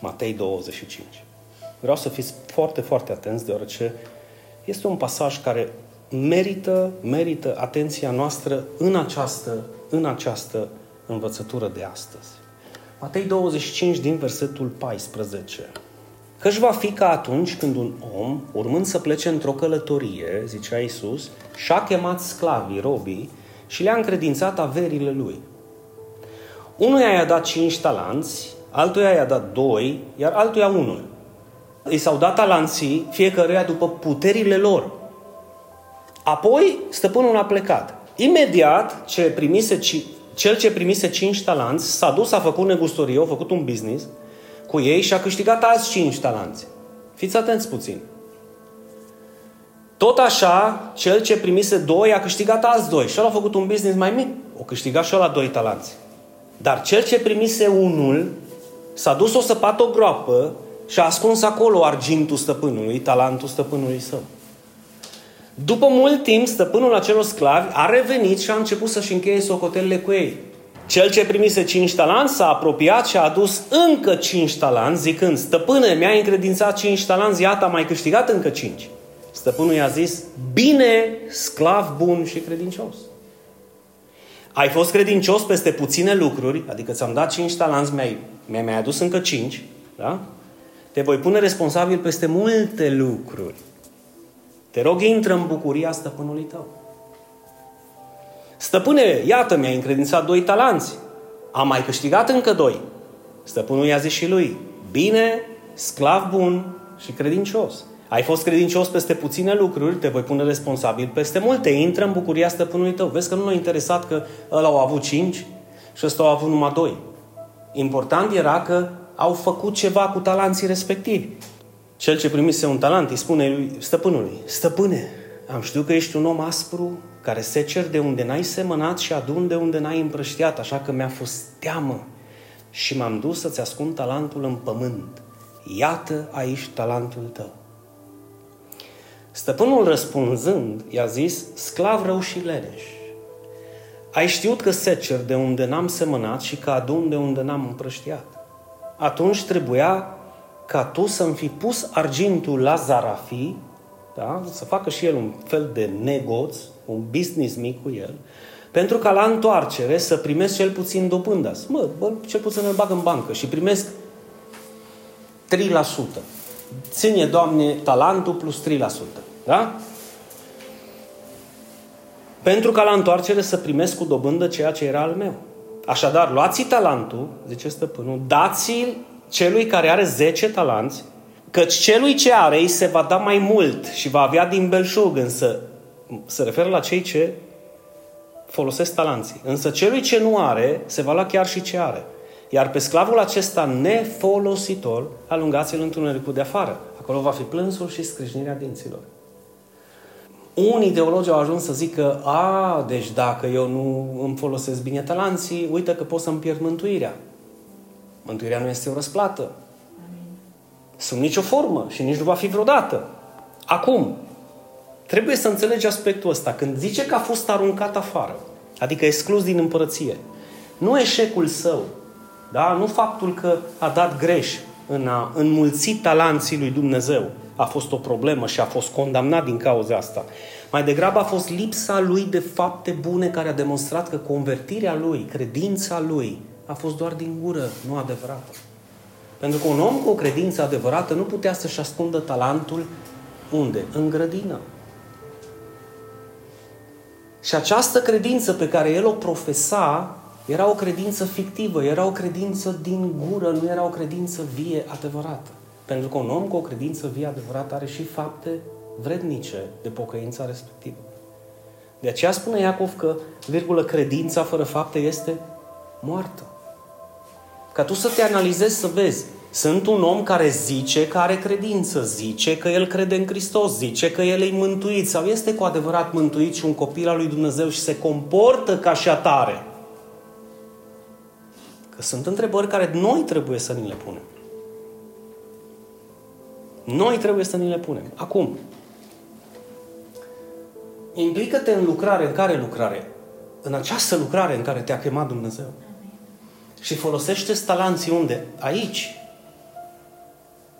Matei 25. Vreau să fiți foarte, foarte atenți, deoarece este un pasaj care merită atenția noastră în această învățătură de astăzi. Matei 25 din versetul 14. Căci va fi ca atunci când un om, urmând să plece într-o călătorie, zicea Iisus, și-a chemat sclavii, robii, și le-a încredințat averile lui. Unuia i-a dat 5 talanți, altuia i-a dat 2, iar altuia 1. Îi s-au dat talanții, fiecăruia după puterile lor. Apoi, stăpânul a plecat. Imediat, cel ce primise 5 talanți, s-a dus, a făcut negustorie, a făcut un business cu ei și a câștigat alți 5 talanți. Fiți atenți puțin. Tot așa, cel ce primise 2 a câștigat alți 2 și ăla a făcut un business mai mic. O câștigat și ăla 2 talanți. Dar cel ce primise 1 s-a dus, o săpat o groapă și a ascuns acolo argintul stăpânului, talentul stăpânului său. După mult timp, stăpânul acelor sclavi a revenit și a început să-și încheie socotelile cu ei. Cel ce primise 5 talanți s-a apropiat și a adus încă 5 talanți, zicând, stăpâne, mi-ai încredințat 5 talanți, iată, am mai câștigat încă 5. Stăpânul i-a zis, bine, sclav bun și credincios. Ai fost credincios peste puține lucruri, adică ți-am dat 5 talanți, mi-ai adus încă 5, da? Te voi pune responsabil peste multe lucruri. Te rog, intră în bucuria stăpânului tău. Stăpâne, iată, mi-ai încredințat 2 talanți. Am mai câștigat încă 2. Stăpânul i-a zis și lui: bine, sclav bun și credincios. Ai fost credincios peste puține lucruri, te voi pune responsabil peste multe. Intră în bucuria stăpânului tău. Vezi că nu l-a interesat că ăla au avut 5 și ăsta au avut numai 2. Important era că au făcut ceva cu talanții respectivi. Cel ce primise un talent îi spune lui stăpânului: stăpâne, am știut că ești un om aspru, care seceri de unde n-ai semănat și aduni de unde n-ai împrăștiat, așa că mi-a fost teamă și m-am dus să-ți ascund talentul în pământ. Iată aici talentul tău. Stăpânul, răspunzând, i-a zis: sclav rău și leneș, ai știut că secer de unde n-am semănat și că adun de unde n-am împrăștiat. Atunci trebuia ca tu să-mi fi pus argintul la zarafii, da? Să facă și el un fel de negoț, un business mic cu el, pentru ca la întoarcere să primesc cel puțin dobânda. Cel puțin îl bag în bancă și primesc 3%. Ține, Doamne, talentul plus 3%. Da? Pentru ca la întoarcere să primesc cu dobândă ceea ce era al meu. Așadar, luați-i talentul, zice stăpânul, dați-l celui care are 10 talanți, căci celui ce are îi se va da mai mult și va avea din belșug, însă se referă la cei ce folosesc talanții. Însă celui ce nu are se va lua chiar și ce are. Iar pe sclavul acesta nefolositor alungați-l întunericul de afară. Acolo va fi plânsul și scrâșnirea dinților. Unii teologi au ajuns să zică: deci dacă eu nu îmi folosesc bine talanții, uite că pot să-mi pierd mântuirea. Mântuirea nu este o răsplată. Amin. Sunt nicio formă și nici nu va fi vreodată. Acum, trebuie să înțelegi aspectul ăsta. Când zice că a fost aruncat afară, adică exclus din împărăție, nu eșecul său, da? Nu faptul că a dat greș în a înmulți talanții lui Dumnezeu a fost o problemă și a fost condamnat din cauza asta. Mai degrabă a fost lipsa lui de fapte bune care a demonstrat că convertirea lui, credința lui, a fost doar din gură, nu adevărată. Pentru că un om cu o credință adevărată nu putea să-și ascundă talentul unde? În grădină. Și această credință pe care el o profesa era o credință fictivă, era o credință din gură, nu era o credință vie adevărată. Pentru că un om cu o credință vie adevărată are și fapte vrednice de pocăința respectivă. De aceea spune Iacov că, virgulă, credința fără fapte este moartă. Ca tu să te analizezi, să vezi: sunt un om care zice că are credință, zice că el crede în Hristos, zice că el e mântuit sau este cu adevărat mântuit și un copil al lui Dumnezeu și se comportă ca și atare. Că sunt întrebări care noi trebuie să ni le punem. Noi trebuie să ni le punem. Acum, implică-te în lucrare. În care lucrare? În această lucrare în care te-a chemat Dumnezeu. Și folosește-ți talanții unde? Aici.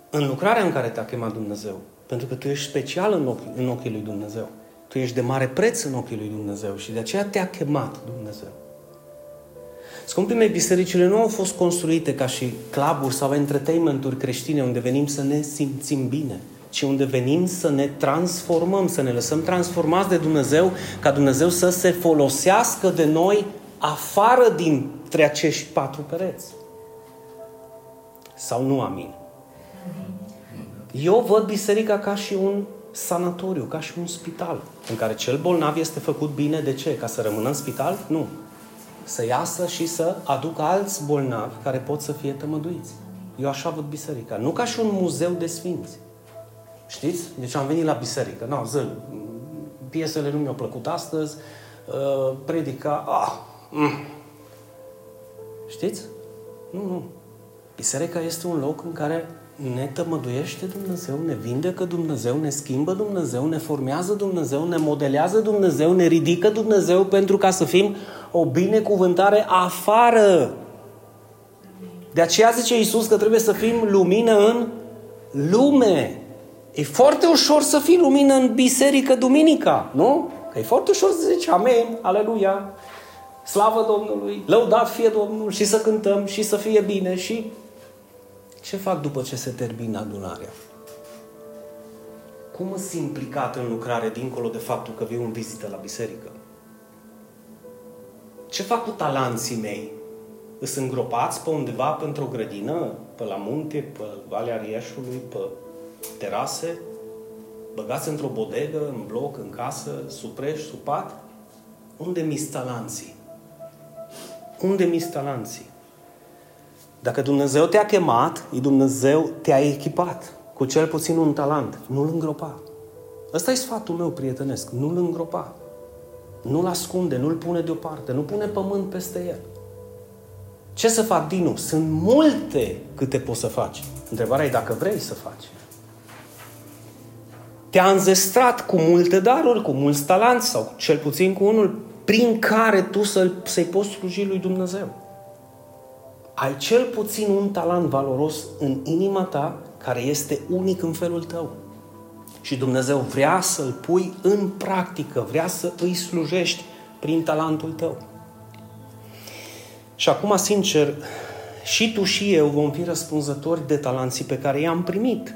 În lucrarea în care te-a chemat Dumnezeu. Pentru că tu ești special în ochii lui Dumnezeu. Tu ești de mare preț în ochii lui Dumnezeu și de aceea te-a chemat Dumnezeu. Scumpii mei, bisericile nu au fost construite ca și cluburi sau entertainment-uri creștine unde venim să ne simțim bine, ci unde venim să ne transformăm, să ne lăsăm transformați de Dumnezeu, ca Dumnezeu să se folosească de noi afară dintre acești 4 pereți. Sau nu, amin? Eu văd biserica ca și un sanatoriu, ca și un spital, în care cel bolnav este făcut bine. De ce? Ca să rămână în spital? Nu. Să iasă și să aducă alți bolnavi care pot să fie tămăduiți. Eu așa văd biserica. Nu ca și un muzeu de sfinți. Știți? Deci am venit la biserică. Piesele nu mi-au plăcut astăzi. Predica. Știți? Nu. Biserica este un loc în care ne tămăduiește Dumnezeu, ne vindecă Dumnezeu, ne schimbă Dumnezeu, ne formează Dumnezeu, ne modelează Dumnezeu, ne ridică Dumnezeu pentru ca să fim o binecuvântare afară. De aceea zice Iisus că trebuie să fim lumină în lume. E foarte ușor să fii lumină în biserică duminica, nu? Că e foarte ușor să zici amen, aleluia, slavă Domnului, lăudat fie Domnul și să cântăm și să fie bine și... Ce fac după ce se termină adunarea? Cum îs implicat în lucrare, dincolo de faptul că viu în vizită la biserică? Ce fac cu talanții mei? Îs îngropați pe undeva, pe într-o grădină, pe la munte, pe Valea Rieșului, pe terase? Băgați într-o bodegă, în bloc, în casă, sub preș, sub pat? Unde mi-s talanții? Unde mi-s talanții? Dacă Dumnezeu te-a chemat, Dumnezeu te-a echipat cu cel puțin un talent. Nu-l îngropa. Ăsta e sfatul meu prietenesc. Nu-l îngropa. Nu-l ascunde, nu-l pune deoparte, nu pune pământ peste el. Ce să fac, Dinu? Sunt multe câte poți să faci. Întrebarea e dacă vrei să faci. Te-a înzestrat cu multe daruri, cu mulți talanți sau cel puțin cu unul prin care tu să-i poți sluji lui Dumnezeu. Ai cel puțin un talent valoros în inima ta care este unic în felul tău. Și Dumnezeu vrea să-l pui în practică, vrea să îi slujești prin talentul tău. Și acum, sincer, și tu și eu vom fi răspunzători de talanții pe care i-am primit.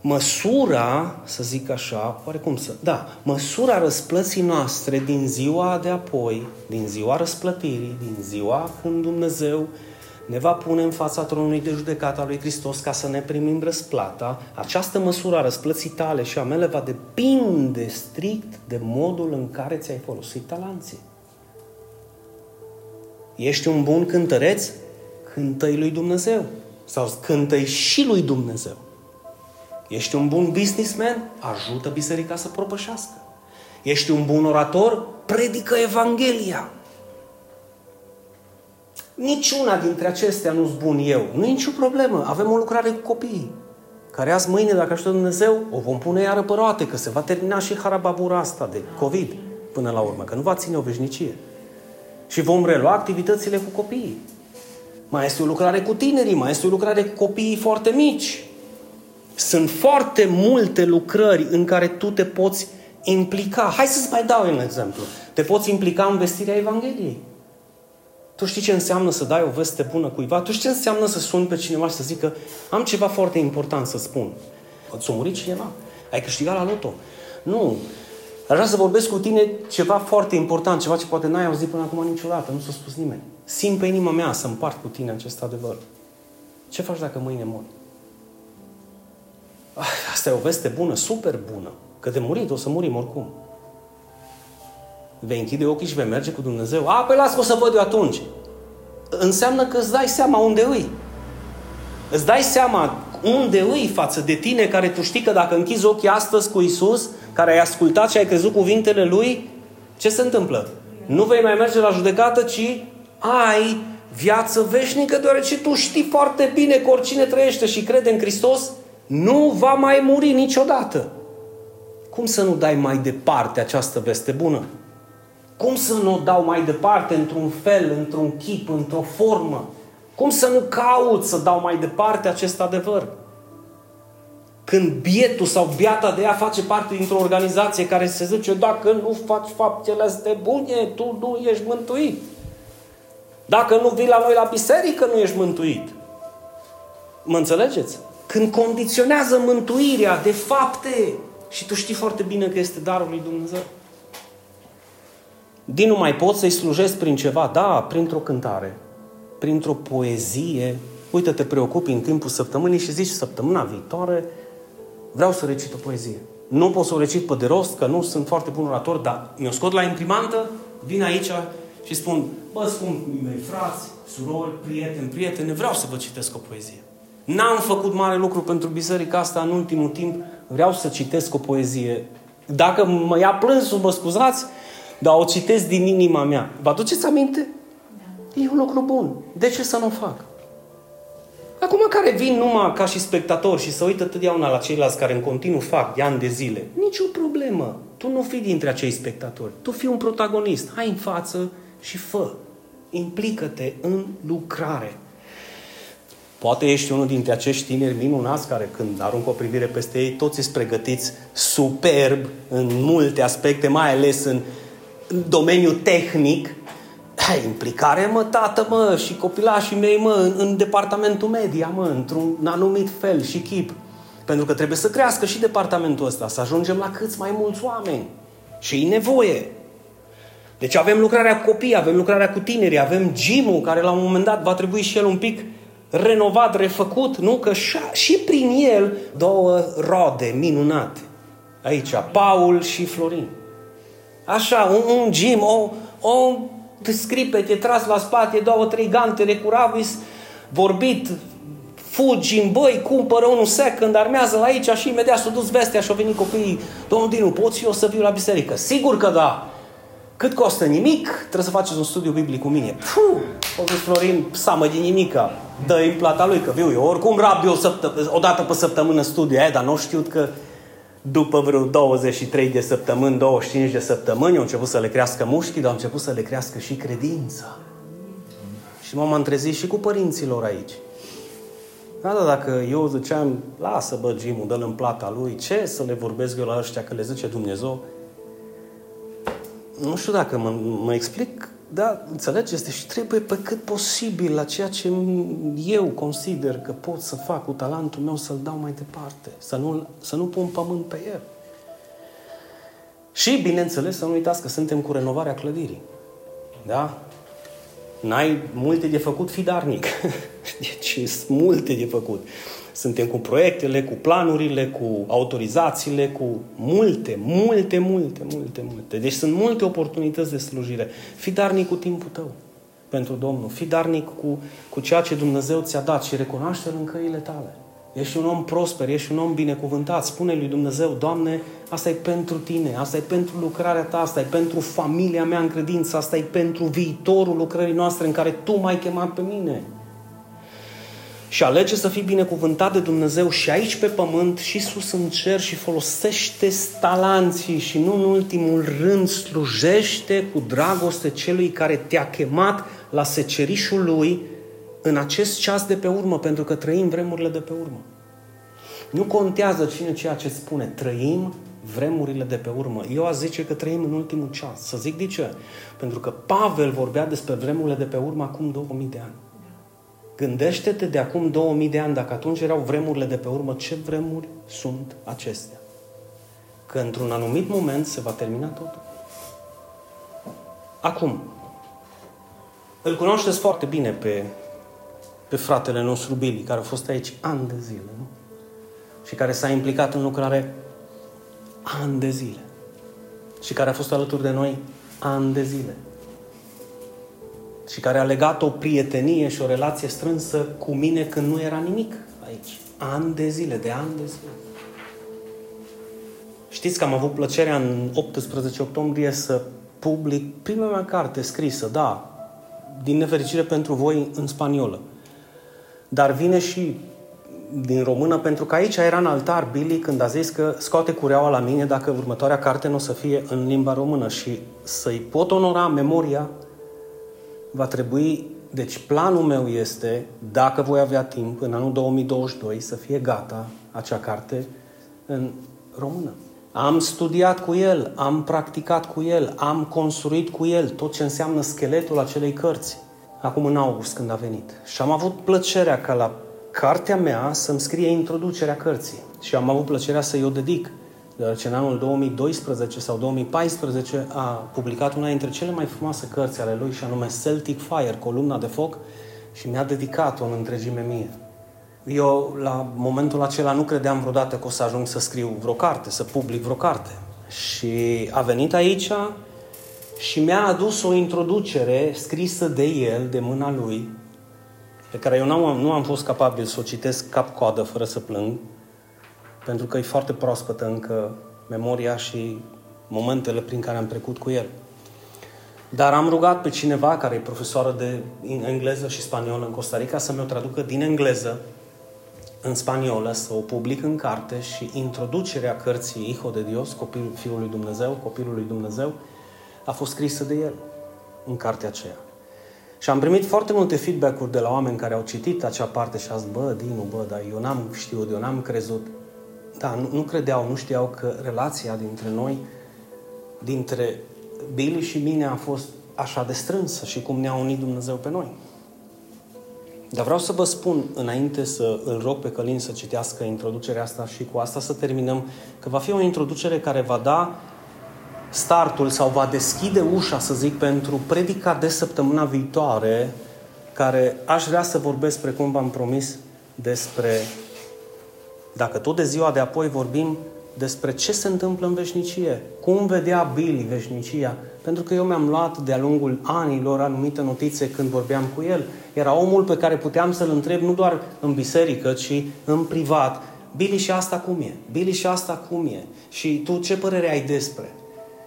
Măsura, să zic așa, oarecum să... Da, măsura răsplății noastre din ziua de apoi, din ziua răsplătirii, din ziua când Dumnezeu ne va pune în fața tronului de judecată a lui Hristos ca să ne primim răsplata, această măsură a răsplății tale și a mele va depinde strict de modul în care ți-ai folosit talanții. Ești un bun cântăreț? Cântă-i lui Dumnezeu. Sau cântă-i și lui Dumnezeu. Ești un bun businessman? Ajută biserica să propășească. Ești un bun orator? Predică Evanghelia. Niciuna dintre acestea nu-s bun eu. Nu e nicio problemă. Avem o lucrare cu copiii, care azi mâine, dacă ajută Dumnezeu, o vom pune iară pe roate, că se va termina și harababura asta de COVID până la urmă, că nu va ține o veșnicie. Și vom relua activitățile cu copiii. Mai este o lucrare cu tinerii, mai este o lucrare cu copiii foarte mici. Sunt foarte multe lucrări în care tu te poți implica. Hai să-ți mai dau un exemplu. Te poți implica în vestirea Evangheliei. Tu știi ce înseamnă să dai o veste bună cuiva? Tu știi ce înseamnă să suni pe cineva și să zică am ceva foarte important să spun. Ți-a murit cineva? Ai câștigat la loto? Nu. Aș vrea să vorbesc cu tine ceva foarte important, ceva ce poate n-ai auzit până acum niciodată, nu s-a spus nimeni. Simt pe inima mea să împart cu tine acest adevăr. Ce faci dacă mâine mor? Asta e o veste bună, super bună. Că de murit, o să murim oricum. Vei închide ochii și vei merge cu Dumnezeu. A, păi las că o să văd eu atunci. Înseamnă că îți dai seama unde îi. Îți dai seama unde îi față de tine, care tu știi că dacă închizi ochii astăzi cu Iisus, care ai ascultat și ai crezut cuvintele Lui, ce se întâmplă? Nu vei mai merge la judecată, ci ai viață veșnică, deoarece tu știi foarte bine că oricine trăiește și crede în Hristos nu va mai muri niciodată. Cum să nu dai mai departe această veste bună? Cum să nu o dau mai departe într-un fel, într-un chip, într-o formă? Cum să nu caut să dau mai departe acest adevăr? Când bietul sau biata de ea face parte dintr-o organizație care se zice dacă nu faci faptele astea bune, tu nu ești mântuit. Dacă nu vii la noi la biserică, nu ești mântuit. Mă înțelegeți? Când condiționează mântuirea de fapte și tu știi foarte bine că este darul lui Dumnezeu. Din nu mai pot să-i slujesc prin ceva, da, printr-o cântare, printr-o poezie. Uite, te preocupi în timpul săptămânii și zici săptămâna viitoare vreau să recit o poezie. Nu pot să o recit pe de rost, că nu sunt foarte bun orator, dar mi-o scot la imprimantă, vin aici și spun bă, scumpii mei frați, surori, prieteni, prietene, vreau să vă citesc o poezie. N-am făcut mare lucru pentru biserica asta în ultimul timp, vreau să citesc o poezie. Dacă mă ia plânsul, mă scuzați, dar o citesc din inima mea. Vă aduceți aminte? Da. E un lucru bun. De ce să nu fac? Acum care vin numai ca și spectatori și se uită totdeauna la ceilalți care în continuu fac de ani de zile, nici o problemă. Tu nu fii dintre acei spectatori. Tu fii un protagonist. Hai în față și fă. Implică-te în lucrare. Poate ești unul dintre acești tineri minunați care când aruncă o privire peste ei, toți îți pregătiți superb în multe aspecte, mai ales în domeniul tehnic. Hai, implicare, mă, tată, mă, și copilașii mei, mă, în departamentul media, mă, într-un anumit fel și chip. Pentru că trebuie să crească și departamentul ăsta, să ajungem la câți mai mulți oameni. Și e nevoie. Deci avem lucrarea cu copii, avem lucrarea cu tineri, avem gym-ul care la un moment dat va trebui și el un pic renovat, refăcut, nu? Că și prin el două roade minunate. Aici, Paul și Florin. Așa, un gym, o scripete tras la spate, două, trei gante recuravis, vorbit, fugi în băi, cumpără unul second, armează-l aici și imediat s-a dus vestea și au venit copiii. Domnul Dinu, poți eu să viu la biserică? Sigur că da! Cât costă? Nimic? Trebuie să faceți un studiu biblic cu mine. Puh! O zis Florin, psamă din nimica, dă-i în plata lui, că viu eu. Oricum rabd eu o dată pe săptămână studiu, dar nu știut că după vreo 23 de săptămâni, 25 de săptămâni, au început să le crească mușchii, dar au început să le crească și credința. Și m-am întrezit și cu părinților aici. Da, dacă eu ziceam, lasă bă Jimul, dă-l în plata lui, ce să le vorbesc eu la ăștia că le zice Dumnezeu? Nu știu dacă mă explic, dar înțelegeți, și trebuie pe cât posibil la ceea ce eu consider că pot să fac cu talentul meu să-l dau mai departe, să nu pun pământ pe el. Și, bineînțeles, să nu uitați că suntem cu renovarea clădirii. Da? N-ai multe de făcut, fi darnic. Deci sunt multe de făcut. Suntem cu proiectele, cu planurile, cu autorizațiile, cu multe. Deci sunt multe oportunități de slujire. Fii darnic cu timpul tău pentru Domnul. Fii darnic cu ceea ce Dumnezeu ți-a dat și recunoaște-L în căile tale. Ești un om prosper, ești un om binecuvântat. Spune lui Dumnezeu, Doamne, asta e pentru tine, asta e pentru lucrarea ta, asta e pentru familia mea în credință, asta e pentru viitorul lucrării noastre în care tu m-ai chemat pe mine. Și alege să fii binecuvântat de Dumnezeu și aici pe pământ și sus în cer și folosește talanții și nu în ultimul rând slujește cu dragoste celui care te-a chemat la secerișul lui în acest ceas de pe urmă, pentru că trăim vremurile de pe urmă. Nu contează cine ceea ce spune, trăim vremurile de pe urmă. Eu aș zice că trăim în ultimul ceas. Să zic de ce? Pentru că Pavel vorbea despre vremurile de pe urmă acum 2000 de ani. Gândește-te de acum 2000 de ani, dacă atunci erau vremurile de pe urmă, ce vremuri sunt acestea? Că într-un anumit moment se va termina totul. Acum, îl cunoașteți foarte bine pe fratele nostru Billy, care a fost aici ani de zile, nu? Și care s-a implicat în lucrare ani de zile. Și care a fost alături de noi ani de zile. Și care a legat o prietenie și o relație strânsă cu mine când nu era nimic aici. Ani de zile. Știți că am avut plăcerea în 18 octombrie să public prima mea carte scrisă, da, din nefericire pentru voi, în spaniolă. Dar vine și din română, pentru că aici era în altar Billy când a zis că scoate cureaua la mine dacă următoarea carte nu o să fie în limba română și să-i pot onora memoria. Va trebui, deci planul meu este, dacă voi avea timp, în anul 2022, să fie gata acea carte în română. Am studiat cu el, am practicat cu el, am construit cu el tot ce înseamnă scheletul acelei cărți. Acum în august când a venit. Și am avut plăcerea ca la cartea mea să-mi scrie introducerea cărții. Și am avut plăcerea să-i o dedic. Deoarece în anul 2012 sau 2014 a publicat una dintre cele mai frumoase cărți ale lui și anume Celtic Fire, Columna de Foc, și mi-a dedicat-o în întregime mie. Eu la momentul acela nu credeam vreodată că o să ajung să scriu vreo carte, să public vreo carte. Și a venit aici și mi-a adus o introducere scrisă de el, de mâna lui, pe care eu nu am fost capabil să o citesc cap-coadă fără să plâng, pentru că e foarte proaspătă încă memoria și momentele prin care am trecut cu el. Dar am rugat pe cineva care e profesoară de engleză și spaniolă în Costa Rica să mi-o traducă din engleză în spaniolă, să o public în carte și introducerea cărții Hijo de Dios, Fiul lui Dumnezeu, Copilul lui Dumnezeu, a fost scrisă de el în cartea aceea. Și am primit foarte multe feedback-uri de la oameni care au citit acea parte și au zis, bă, Dinu, bă, dar eu n-am știut, eu n-am crezut. Da, nu credeau, nu știau că relația dintre noi, dintre Billy și mine a fost așa de strânsă și cum ne-a unit Dumnezeu pe noi. Dar vreau să vă spun, înainte să îl rog pe Călin să citească introducerea asta și cu asta să terminăm, că va fi o introducere care va da startul sau va deschide ușa, să zic, pentru predica de săptămâna viitoare, care aș vrea să vorbesc, precum v-am promis, despre, dacă tot de ziua de apoi vorbim, despre ce se întâmplă în veșnicie. Cum vedea Billy veșnicia? Pentru că eu mi-am luat de-a lungul anilor anumite notițe când vorbeam cu el. Era omul pe care puteam să-l întreb nu doar în biserică, ci în privat. Billy, și asta cum e? Billy, și asta cum e? Și tu ce părere ai despre?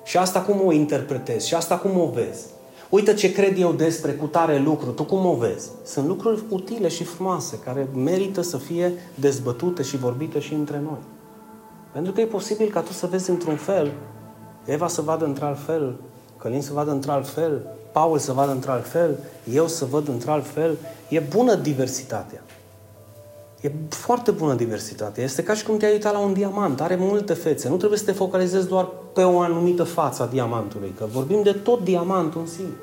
Și asta cum o interpretezi? Și asta cum o vezi? Uite ce cred eu despre cutare lucru, tu cum o vezi? Sunt lucruri utile și frumoase care merită să fie dezbătute și vorbite și între noi. Pentru că e posibil ca tu să vezi într-un fel, Eva să vadă într-alt fel, Călin să vadă într-alt fel, Paul să vadă într-alt fel, eu să văd într-alt fel. E bună diversitatea. E foarte bună diversitatea. Este ca și cum te-ai uitat la un diamant. Are multe fețe. Nu trebuie să te focalizezi doar pe o anumită față a diamantului, că vorbim de tot diamantul în sine.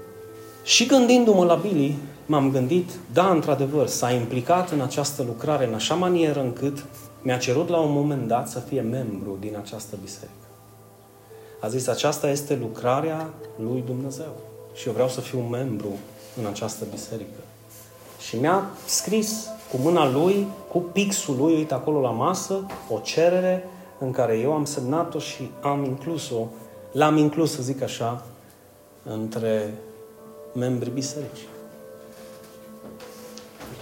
Și gândindu-mă la Billy, m-am gândit, da, într-adevăr, s-a implicat în această lucrare în așa manieră încât mi-a cerut la un moment dat să fie membru din această biserică. A zis, aceasta este lucrarea lui Dumnezeu și eu vreau să fiu membru în această biserică. Și mi-a scris cu mâna lui, cu pixul lui, uite acolo la masă, o cerere în care eu am semnat-o și am inclus-o, l-am inclus, să zic așa, între membrii bisericii.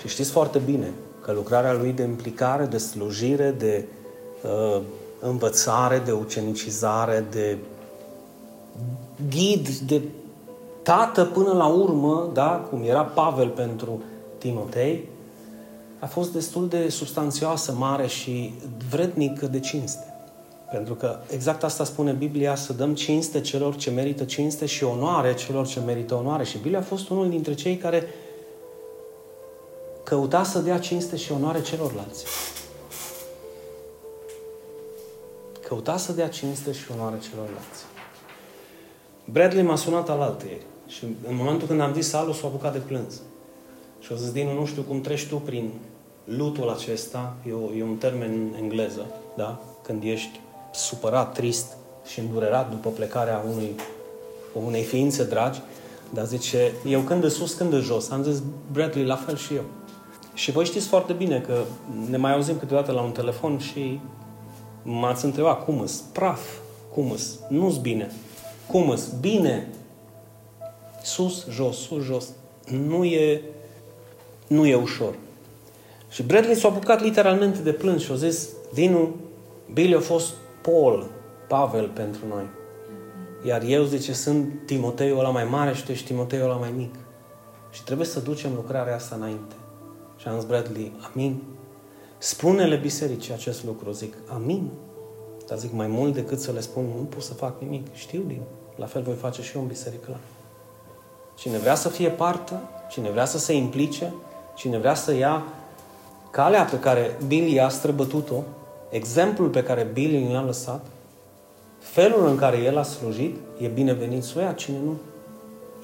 Și știți foarte bine că lucrarea lui de implicare, de slujire, de învățare, de ucenicizare, de ghid, de tată până la urmă, da, cum era Pavel pentru Timotei, a fost destul de substanțioasă, mare și vrednică de cinste. Pentru că exact asta spune Biblia, să dăm cinste celor ce merită cinste și onoare celor ce merită onoare. Și Biblia a fost unul dintre cei care căuta să dea cinste și onoare celorlalți. Căuta să dea cinste și onoare celorlalți. Bradley m-a sunat alaltăieri și în momentul când am zis salut, s-a apucat de plâns. Și o să zic, nu știu cum treci tu prin lutul acesta, e un termen în engleză, da? Când ești supărat, trist și îndurerat după plecarea unei ființe dragi, dar zice, eu când de sus, când de jos. Am zis, Bradley, la fel și eu. Și voi știți foarte bine că ne mai auzim câteodată la un telefon și m-ați întrebat, cum îs? Praf, cum îs? Nu-s bine. Cum îs? Bine. Sus, jos, sus, jos. Nu e ușor. Și Bradley s-a apucat literalmente de plâns și a zis, Dinu, Billy a fost Pavel pentru noi. Iar eu, zice, sunt Timoteiul ăla mai mare și tu ești Timoteiul ăla mai mic. Și trebuie să ducem lucrarea asta înainte. Și am zis, Bradley, amin. Spune-le bisericii acest lucru. Zic, amin. Dar zic, mai mult decât să le spun, nu pot să fac nimic. Știu, Dinu, la fel voi face și eu în biserică. Cine vrea să fie parte, cine vrea să se implice, cine vrea să ia calea pe care Billy a străbătut-o, exemplul pe care Billy l-a lăsat, felul în care el a slujit, e binevenit să o ia, cine nu,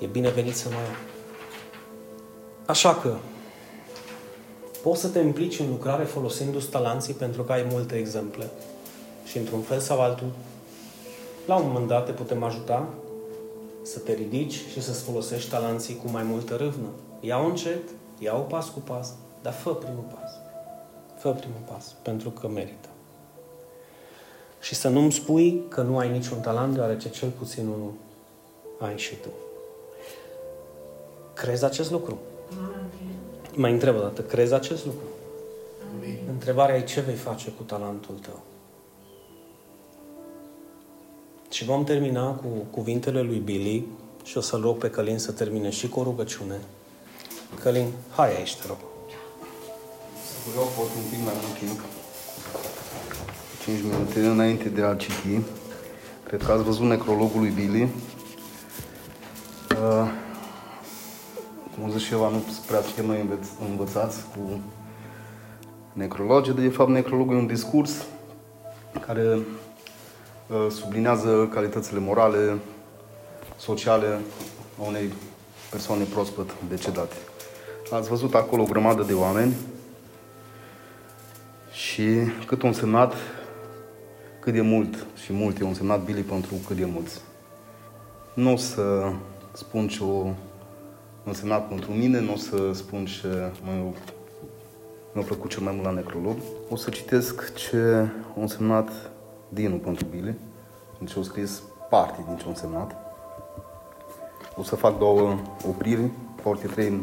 e binevenit să nu ia. Așa că poți să te implici în lucrare folosindu-ți talanții, pentru că ai multe exemple. Și într-un fel sau altul, la un moment dat te putem ajuta să te ridici și să-ți folosești talanții cu mai multă râvnă. Ia-o încet, ia-o pas cu pas, dar fă primul pas. Fă primul pas, pentru că merită. Și să nu-mi spui că nu ai niciun talent, deoarece cel puțin unul ai și tu. Crezi acest lucru? Mai întreb o dată, crezi acest lucru? Amin. Întrebarea e ce vei face cu talentul tău? Și vom termina cu cuvintele lui Billy și o să-l rog pe Călin să termine și cu o rugăciune. Călin, hai aici, te rog. Să vă rog, pot un pic mai mult timp. 5 minute înainte de a citi. Cred că ați văzut necrologul lui Billy. Cum zic și eu, nu prea ce noi învățați cu necrologie, dar de fapt necrologul e un discurs care sublinează calitățile morale, sociale a unei persoane proaspăt decedate. Ați văzut acolo o grămadă de oameni și cât a însemnat, cât de mult și mult a însemnat Billy pentru cât de mulți. Nu o să spun ce a însemnat pentru mine, nu o să spun ce mi-a plăcut cel mai mult la Necrolog. O să citesc ce a însemnat Dinu pentru Billy, deci au scris parte din ce a însemnat. O să fac două opriri, parte 3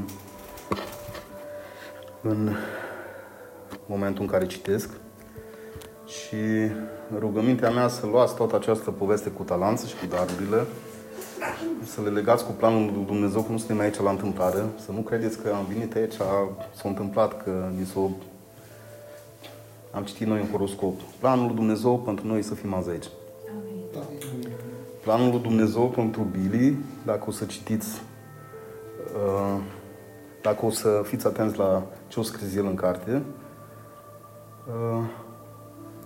în momentul în care citesc și rugămintea mea să luați toată această poveste cu talanță și cu darurile, să le legați cu planul lui Dumnezeu, că nu suntem aici la întâmplare, să nu credeți că am venit aici, s-a întâmplat că am citit noi în horoscop. Planul lui Dumnezeu pentru noi e să fim azi aici. Planul lui Dumnezeu pentru Billy, dacă o să citiți, dacă o să fiți atenți la ce o scris el în carte,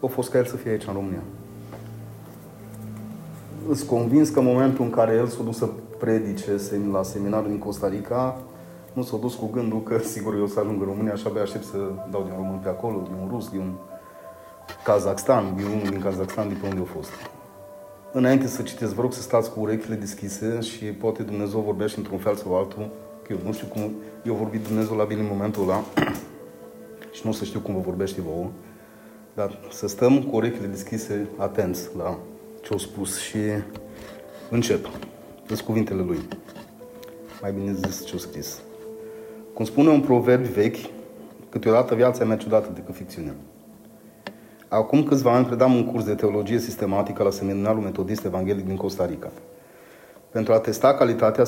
a fost ca el să fie aici în România. Îți convins că în momentul în care el s-a dus să predice la seminarul din Costa Rica, nu s-a dus cu gândul că sigur eu o să ajung în România și abia aștept să dau din român pe acolo, din un rus, din un Kazakhstan, din unul din Kazakhstan, de pe unde a fost. Înainte să citesc, vă rog să stați cu urechile deschise și poate Dumnezeu vorbește într-un fel sau altul. Că eu nu știu cum, eu vorbit Dumnezeu la Billy în momentul ăla și nu o să știu cum vă vorbește vouă. Dar să stăm cu urechile deschise, atenți la ce-au spus și încep. Sunt cuvintele lui. Mai bine zis ce-au scris. Cum spune un proverb vechi, câteodată viața e mai ciudată decât ficțiunea. Acum câțiva ani predam un curs de teologie sistematică la Seminarul Metodist Evanghelic din Costa Rica. Pentru a testa calitatea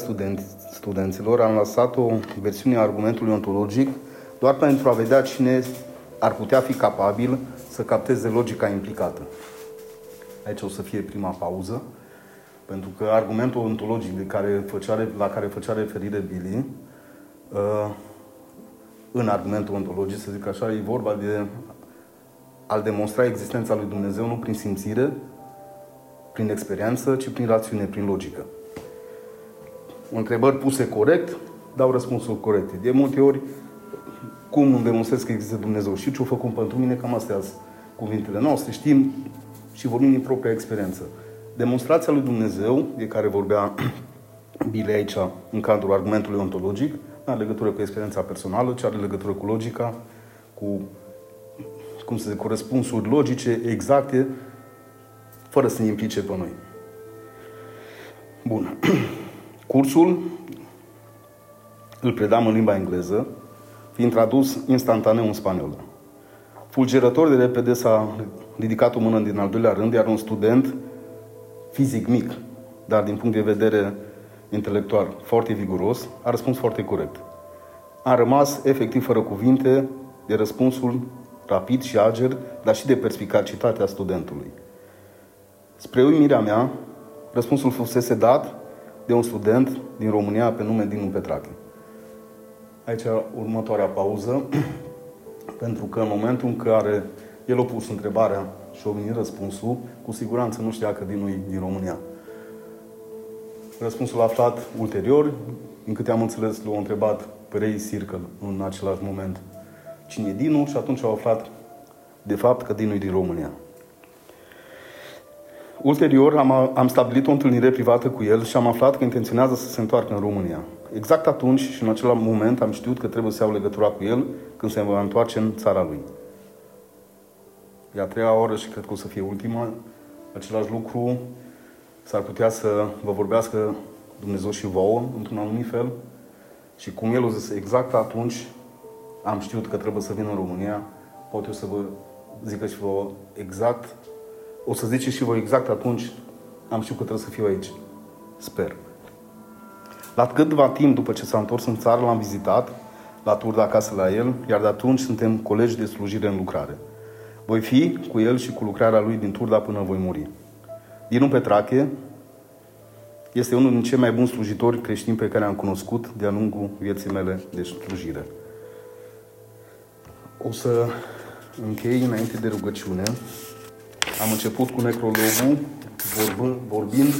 studenților, am lăsat o versiune a argumentului ontologic doar pentru a vedea cine ar putea fi capabil să capteze logica implicată. Aici o să fie prima pauză, pentru că argumentul ontologic la care făcea referire Billy, în argumentul ontologic, să zic așa, e vorba de a demonstra existența lui Dumnezeu nu prin simțire, prin experiență, ci prin rațiune, prin logică. Întrebări puse corect dau răspunsuri corecte. De multe ori, cum îmi demonstrez că există Dumnezeu și ce-o făcut pentru mine, cam astea sunt cuvintele noastre. Știm și vorbim din propria experiență. Demonstrația lui Dumnezeu, de care vorbea Billy aici în cadrul argumentului ontologic, nu are legătură cu experiența personală, ci are legătură cu logica, cu răspunsuri logice, exacte, fără să ne implice pe noi. Bun. Cursul îl predam în limba engleză, fiind tradus instantaneu în spaniolă. Fulgerător de repede s-a ridicat o mână din al doilea rând, iar un student fizic mic, dar din punct de vedere intelectual foarte viguros, a răspuns foarte corect. A rămas efectiv fără cuvinte de răspunsul rapid și ager, dar și de perspicacitatea studentului. Spre uimirea mea, răspunsul fusese dat de un student din România pe nume Dinu Petrache. Aici următoarea pauză, pentru că în momentul în care el a pus întrebarea și a venit răspunsul, cu siguranță nu știa că Dinu e din România. Răspunsul aflat ulterior, din câte am înțeles, l-a întrebat pe Ray Circle în același moment cine e Dinu și atunci au aflat de fapt că Dinu e din România. Ulterior am stabilit o întâlnire privată cu el și am aflat că intenționează să se întoarcă în România. Exact atunci și în același moment am știut că trebuie să iau legătura cu el când se va întoarce în țara lui. E a treia oră și cred că o să fie ultima. Același lucru s-ar putea să vă vorbească Dumnezeu și vouă într-un anumit fel. Și cum el a zis exact atunci am știut că trebuie să vin în România, poate o să vă zică și vouă exact. O să ziceți și voi exact atunci am știut că trebuie să fiu aici. Sper. La câtva timp după ce s-a întors în țară, l-am vizitat la tur de acasă la el, iar de atunci suntem colegi de slujire în lucrare. Voi fi cu el și cu lucrarea lui din Turda până voi muri. Dinu Petrache este unul din cei mai buni slujitori creștini pe care am cunoscut de-a lungul vieții mele de slujire. O să închei înainte de rugăciune. Am început cu necrologul, vorbind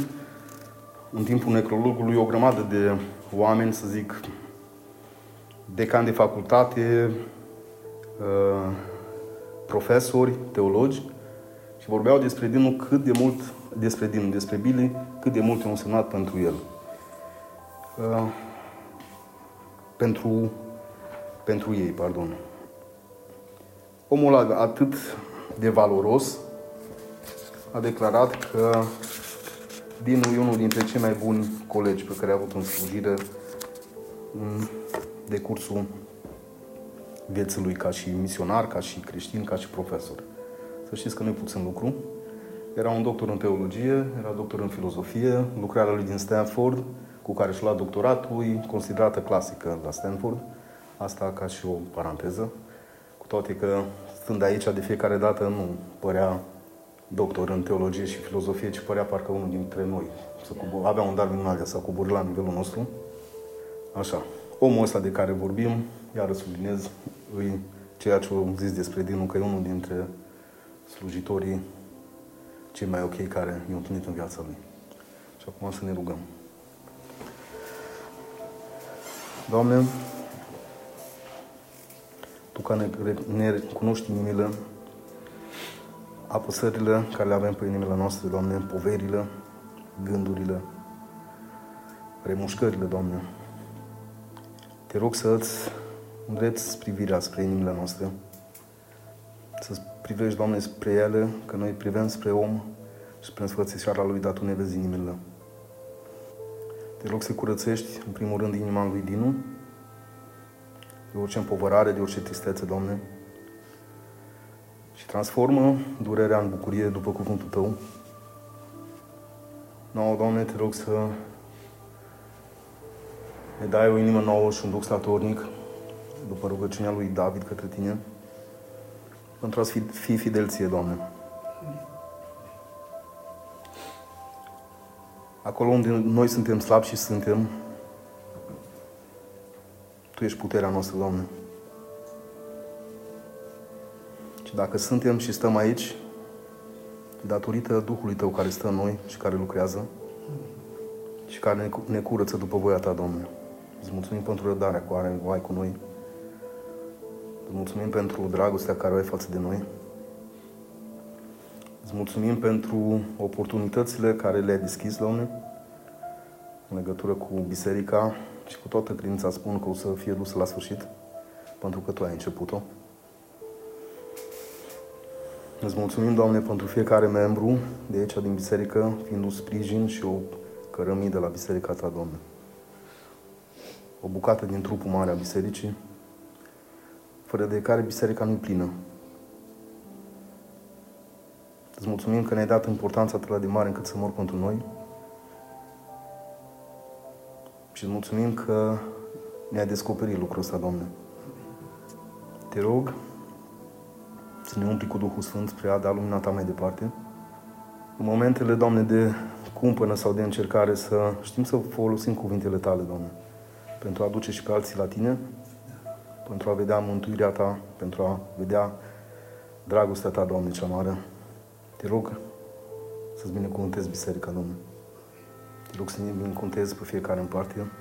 în timpul necrologului o grămadă de oameni, să zic, decan de facultate, profesori, teologi și vorbeau despre Dinu cât de mult, despre Dinu, despre Billy, cât de mult a însemnat pentru el. Pentru ei, pardon. Omul atât de valoros a declarat că Dinu e unul dintre cei mai buni colegi pe care a avut în slujire în decursul vieții lui ca și misionar, ca și creștin, ca și profesor. Să știți că nu e puțin lucru. Era un doctor în teologie, era doctor în filozofie, lucrarea lui din Stanford, cu care și-a luat doctoratul, e considerată clasică la Stanford. Asta ca și o paranteză. Cu toate că, stând aici, de fiecare dată nu părea doctor în teologie și filozofie, ci părea parcă unul dintre noi. Avea un dar minunat de a coborî la nivelul nostru. Așa. Omul ăsta de care vorbim, iară sublinez, îi ceea ce am zis despre Dinu, că e unul dintre slujitorii cei mai ok care i-au întâlnit în viața lui. Și acum să ne rugăm. Doamne, Tu care ne cunoști inimile, apăsările care le avem pe inimile noastre, Doamne, poverile, gândurile, remușcările, Doamne. Te rog să-ți îndrepți privirea spre inimile noastre, să-ți privești, Doamne, spre ele, că noi privem spre om și spre înfățișarea lui, dar Tu ne vezi inimile. Te rog să curățești, în primul rând, inima lui Dinu, de orice împovărare, de orice tristețe, Doamne, și transformă durerea în bucurie după cuvântul Tău. Nouă, Doamne, te rog să ne dai o inimă nouă și un duh statornic, după rugăciunea lui David către Tine, pentru a fi fidel Ție, Doamne. Acolo unde noi suntem slabi și suntem, Tu ești puterea noastră, Doamne. Și dacă suntem și stăm aici, datorită Duhului Tău care stă în noi și care lucrează și care ne curăță după voia Ta, Doamne. Îți mulțumim pentru răbdarea care o ai cu noi. Îți mulțumim pentru dragostea care o ai față de noi. Îți mulțumim pentru oportunitățile care le-ai deschis, Doamne, în legătură cu biserica și cu toată credința spun că o să fie dusă la sfârșit, pentru că Tu ai început-o. Îți mulțumim, Doamne, pentru fiecare membru de aici, din biserică, fiind un sprijin și o cărămidă la biserica Ta, Doamne. O bucată din trupul mare a bisericii, fără de care biserica nu-i plină. Îți mulțumim că ne-ai dat importanța atât de mare încât să mor pentru noi. Și îți mulțumim că ne-ai descoperit lucrul ăsta, Doamne. Te rog să ne umpli cu Duhul Sfânt spre a da lumina Ta mai departe. În momentele, Doamne, de cumpănă sau de încercare, să știm să folosim cuvintele Tale, Doamne, pentru a aduce și pe alții la Tine, pentru a vedea mântuirea Ta, pentru a vedea dragostea Ta, Doamne, cea mare. Te rog să-ți binecuvântezi biserica, Doamne. Te rog să ne binecuvântezi pe fiecare în parte,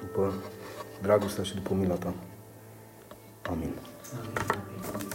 după dragostea și după mila Ta. Amin. Amin.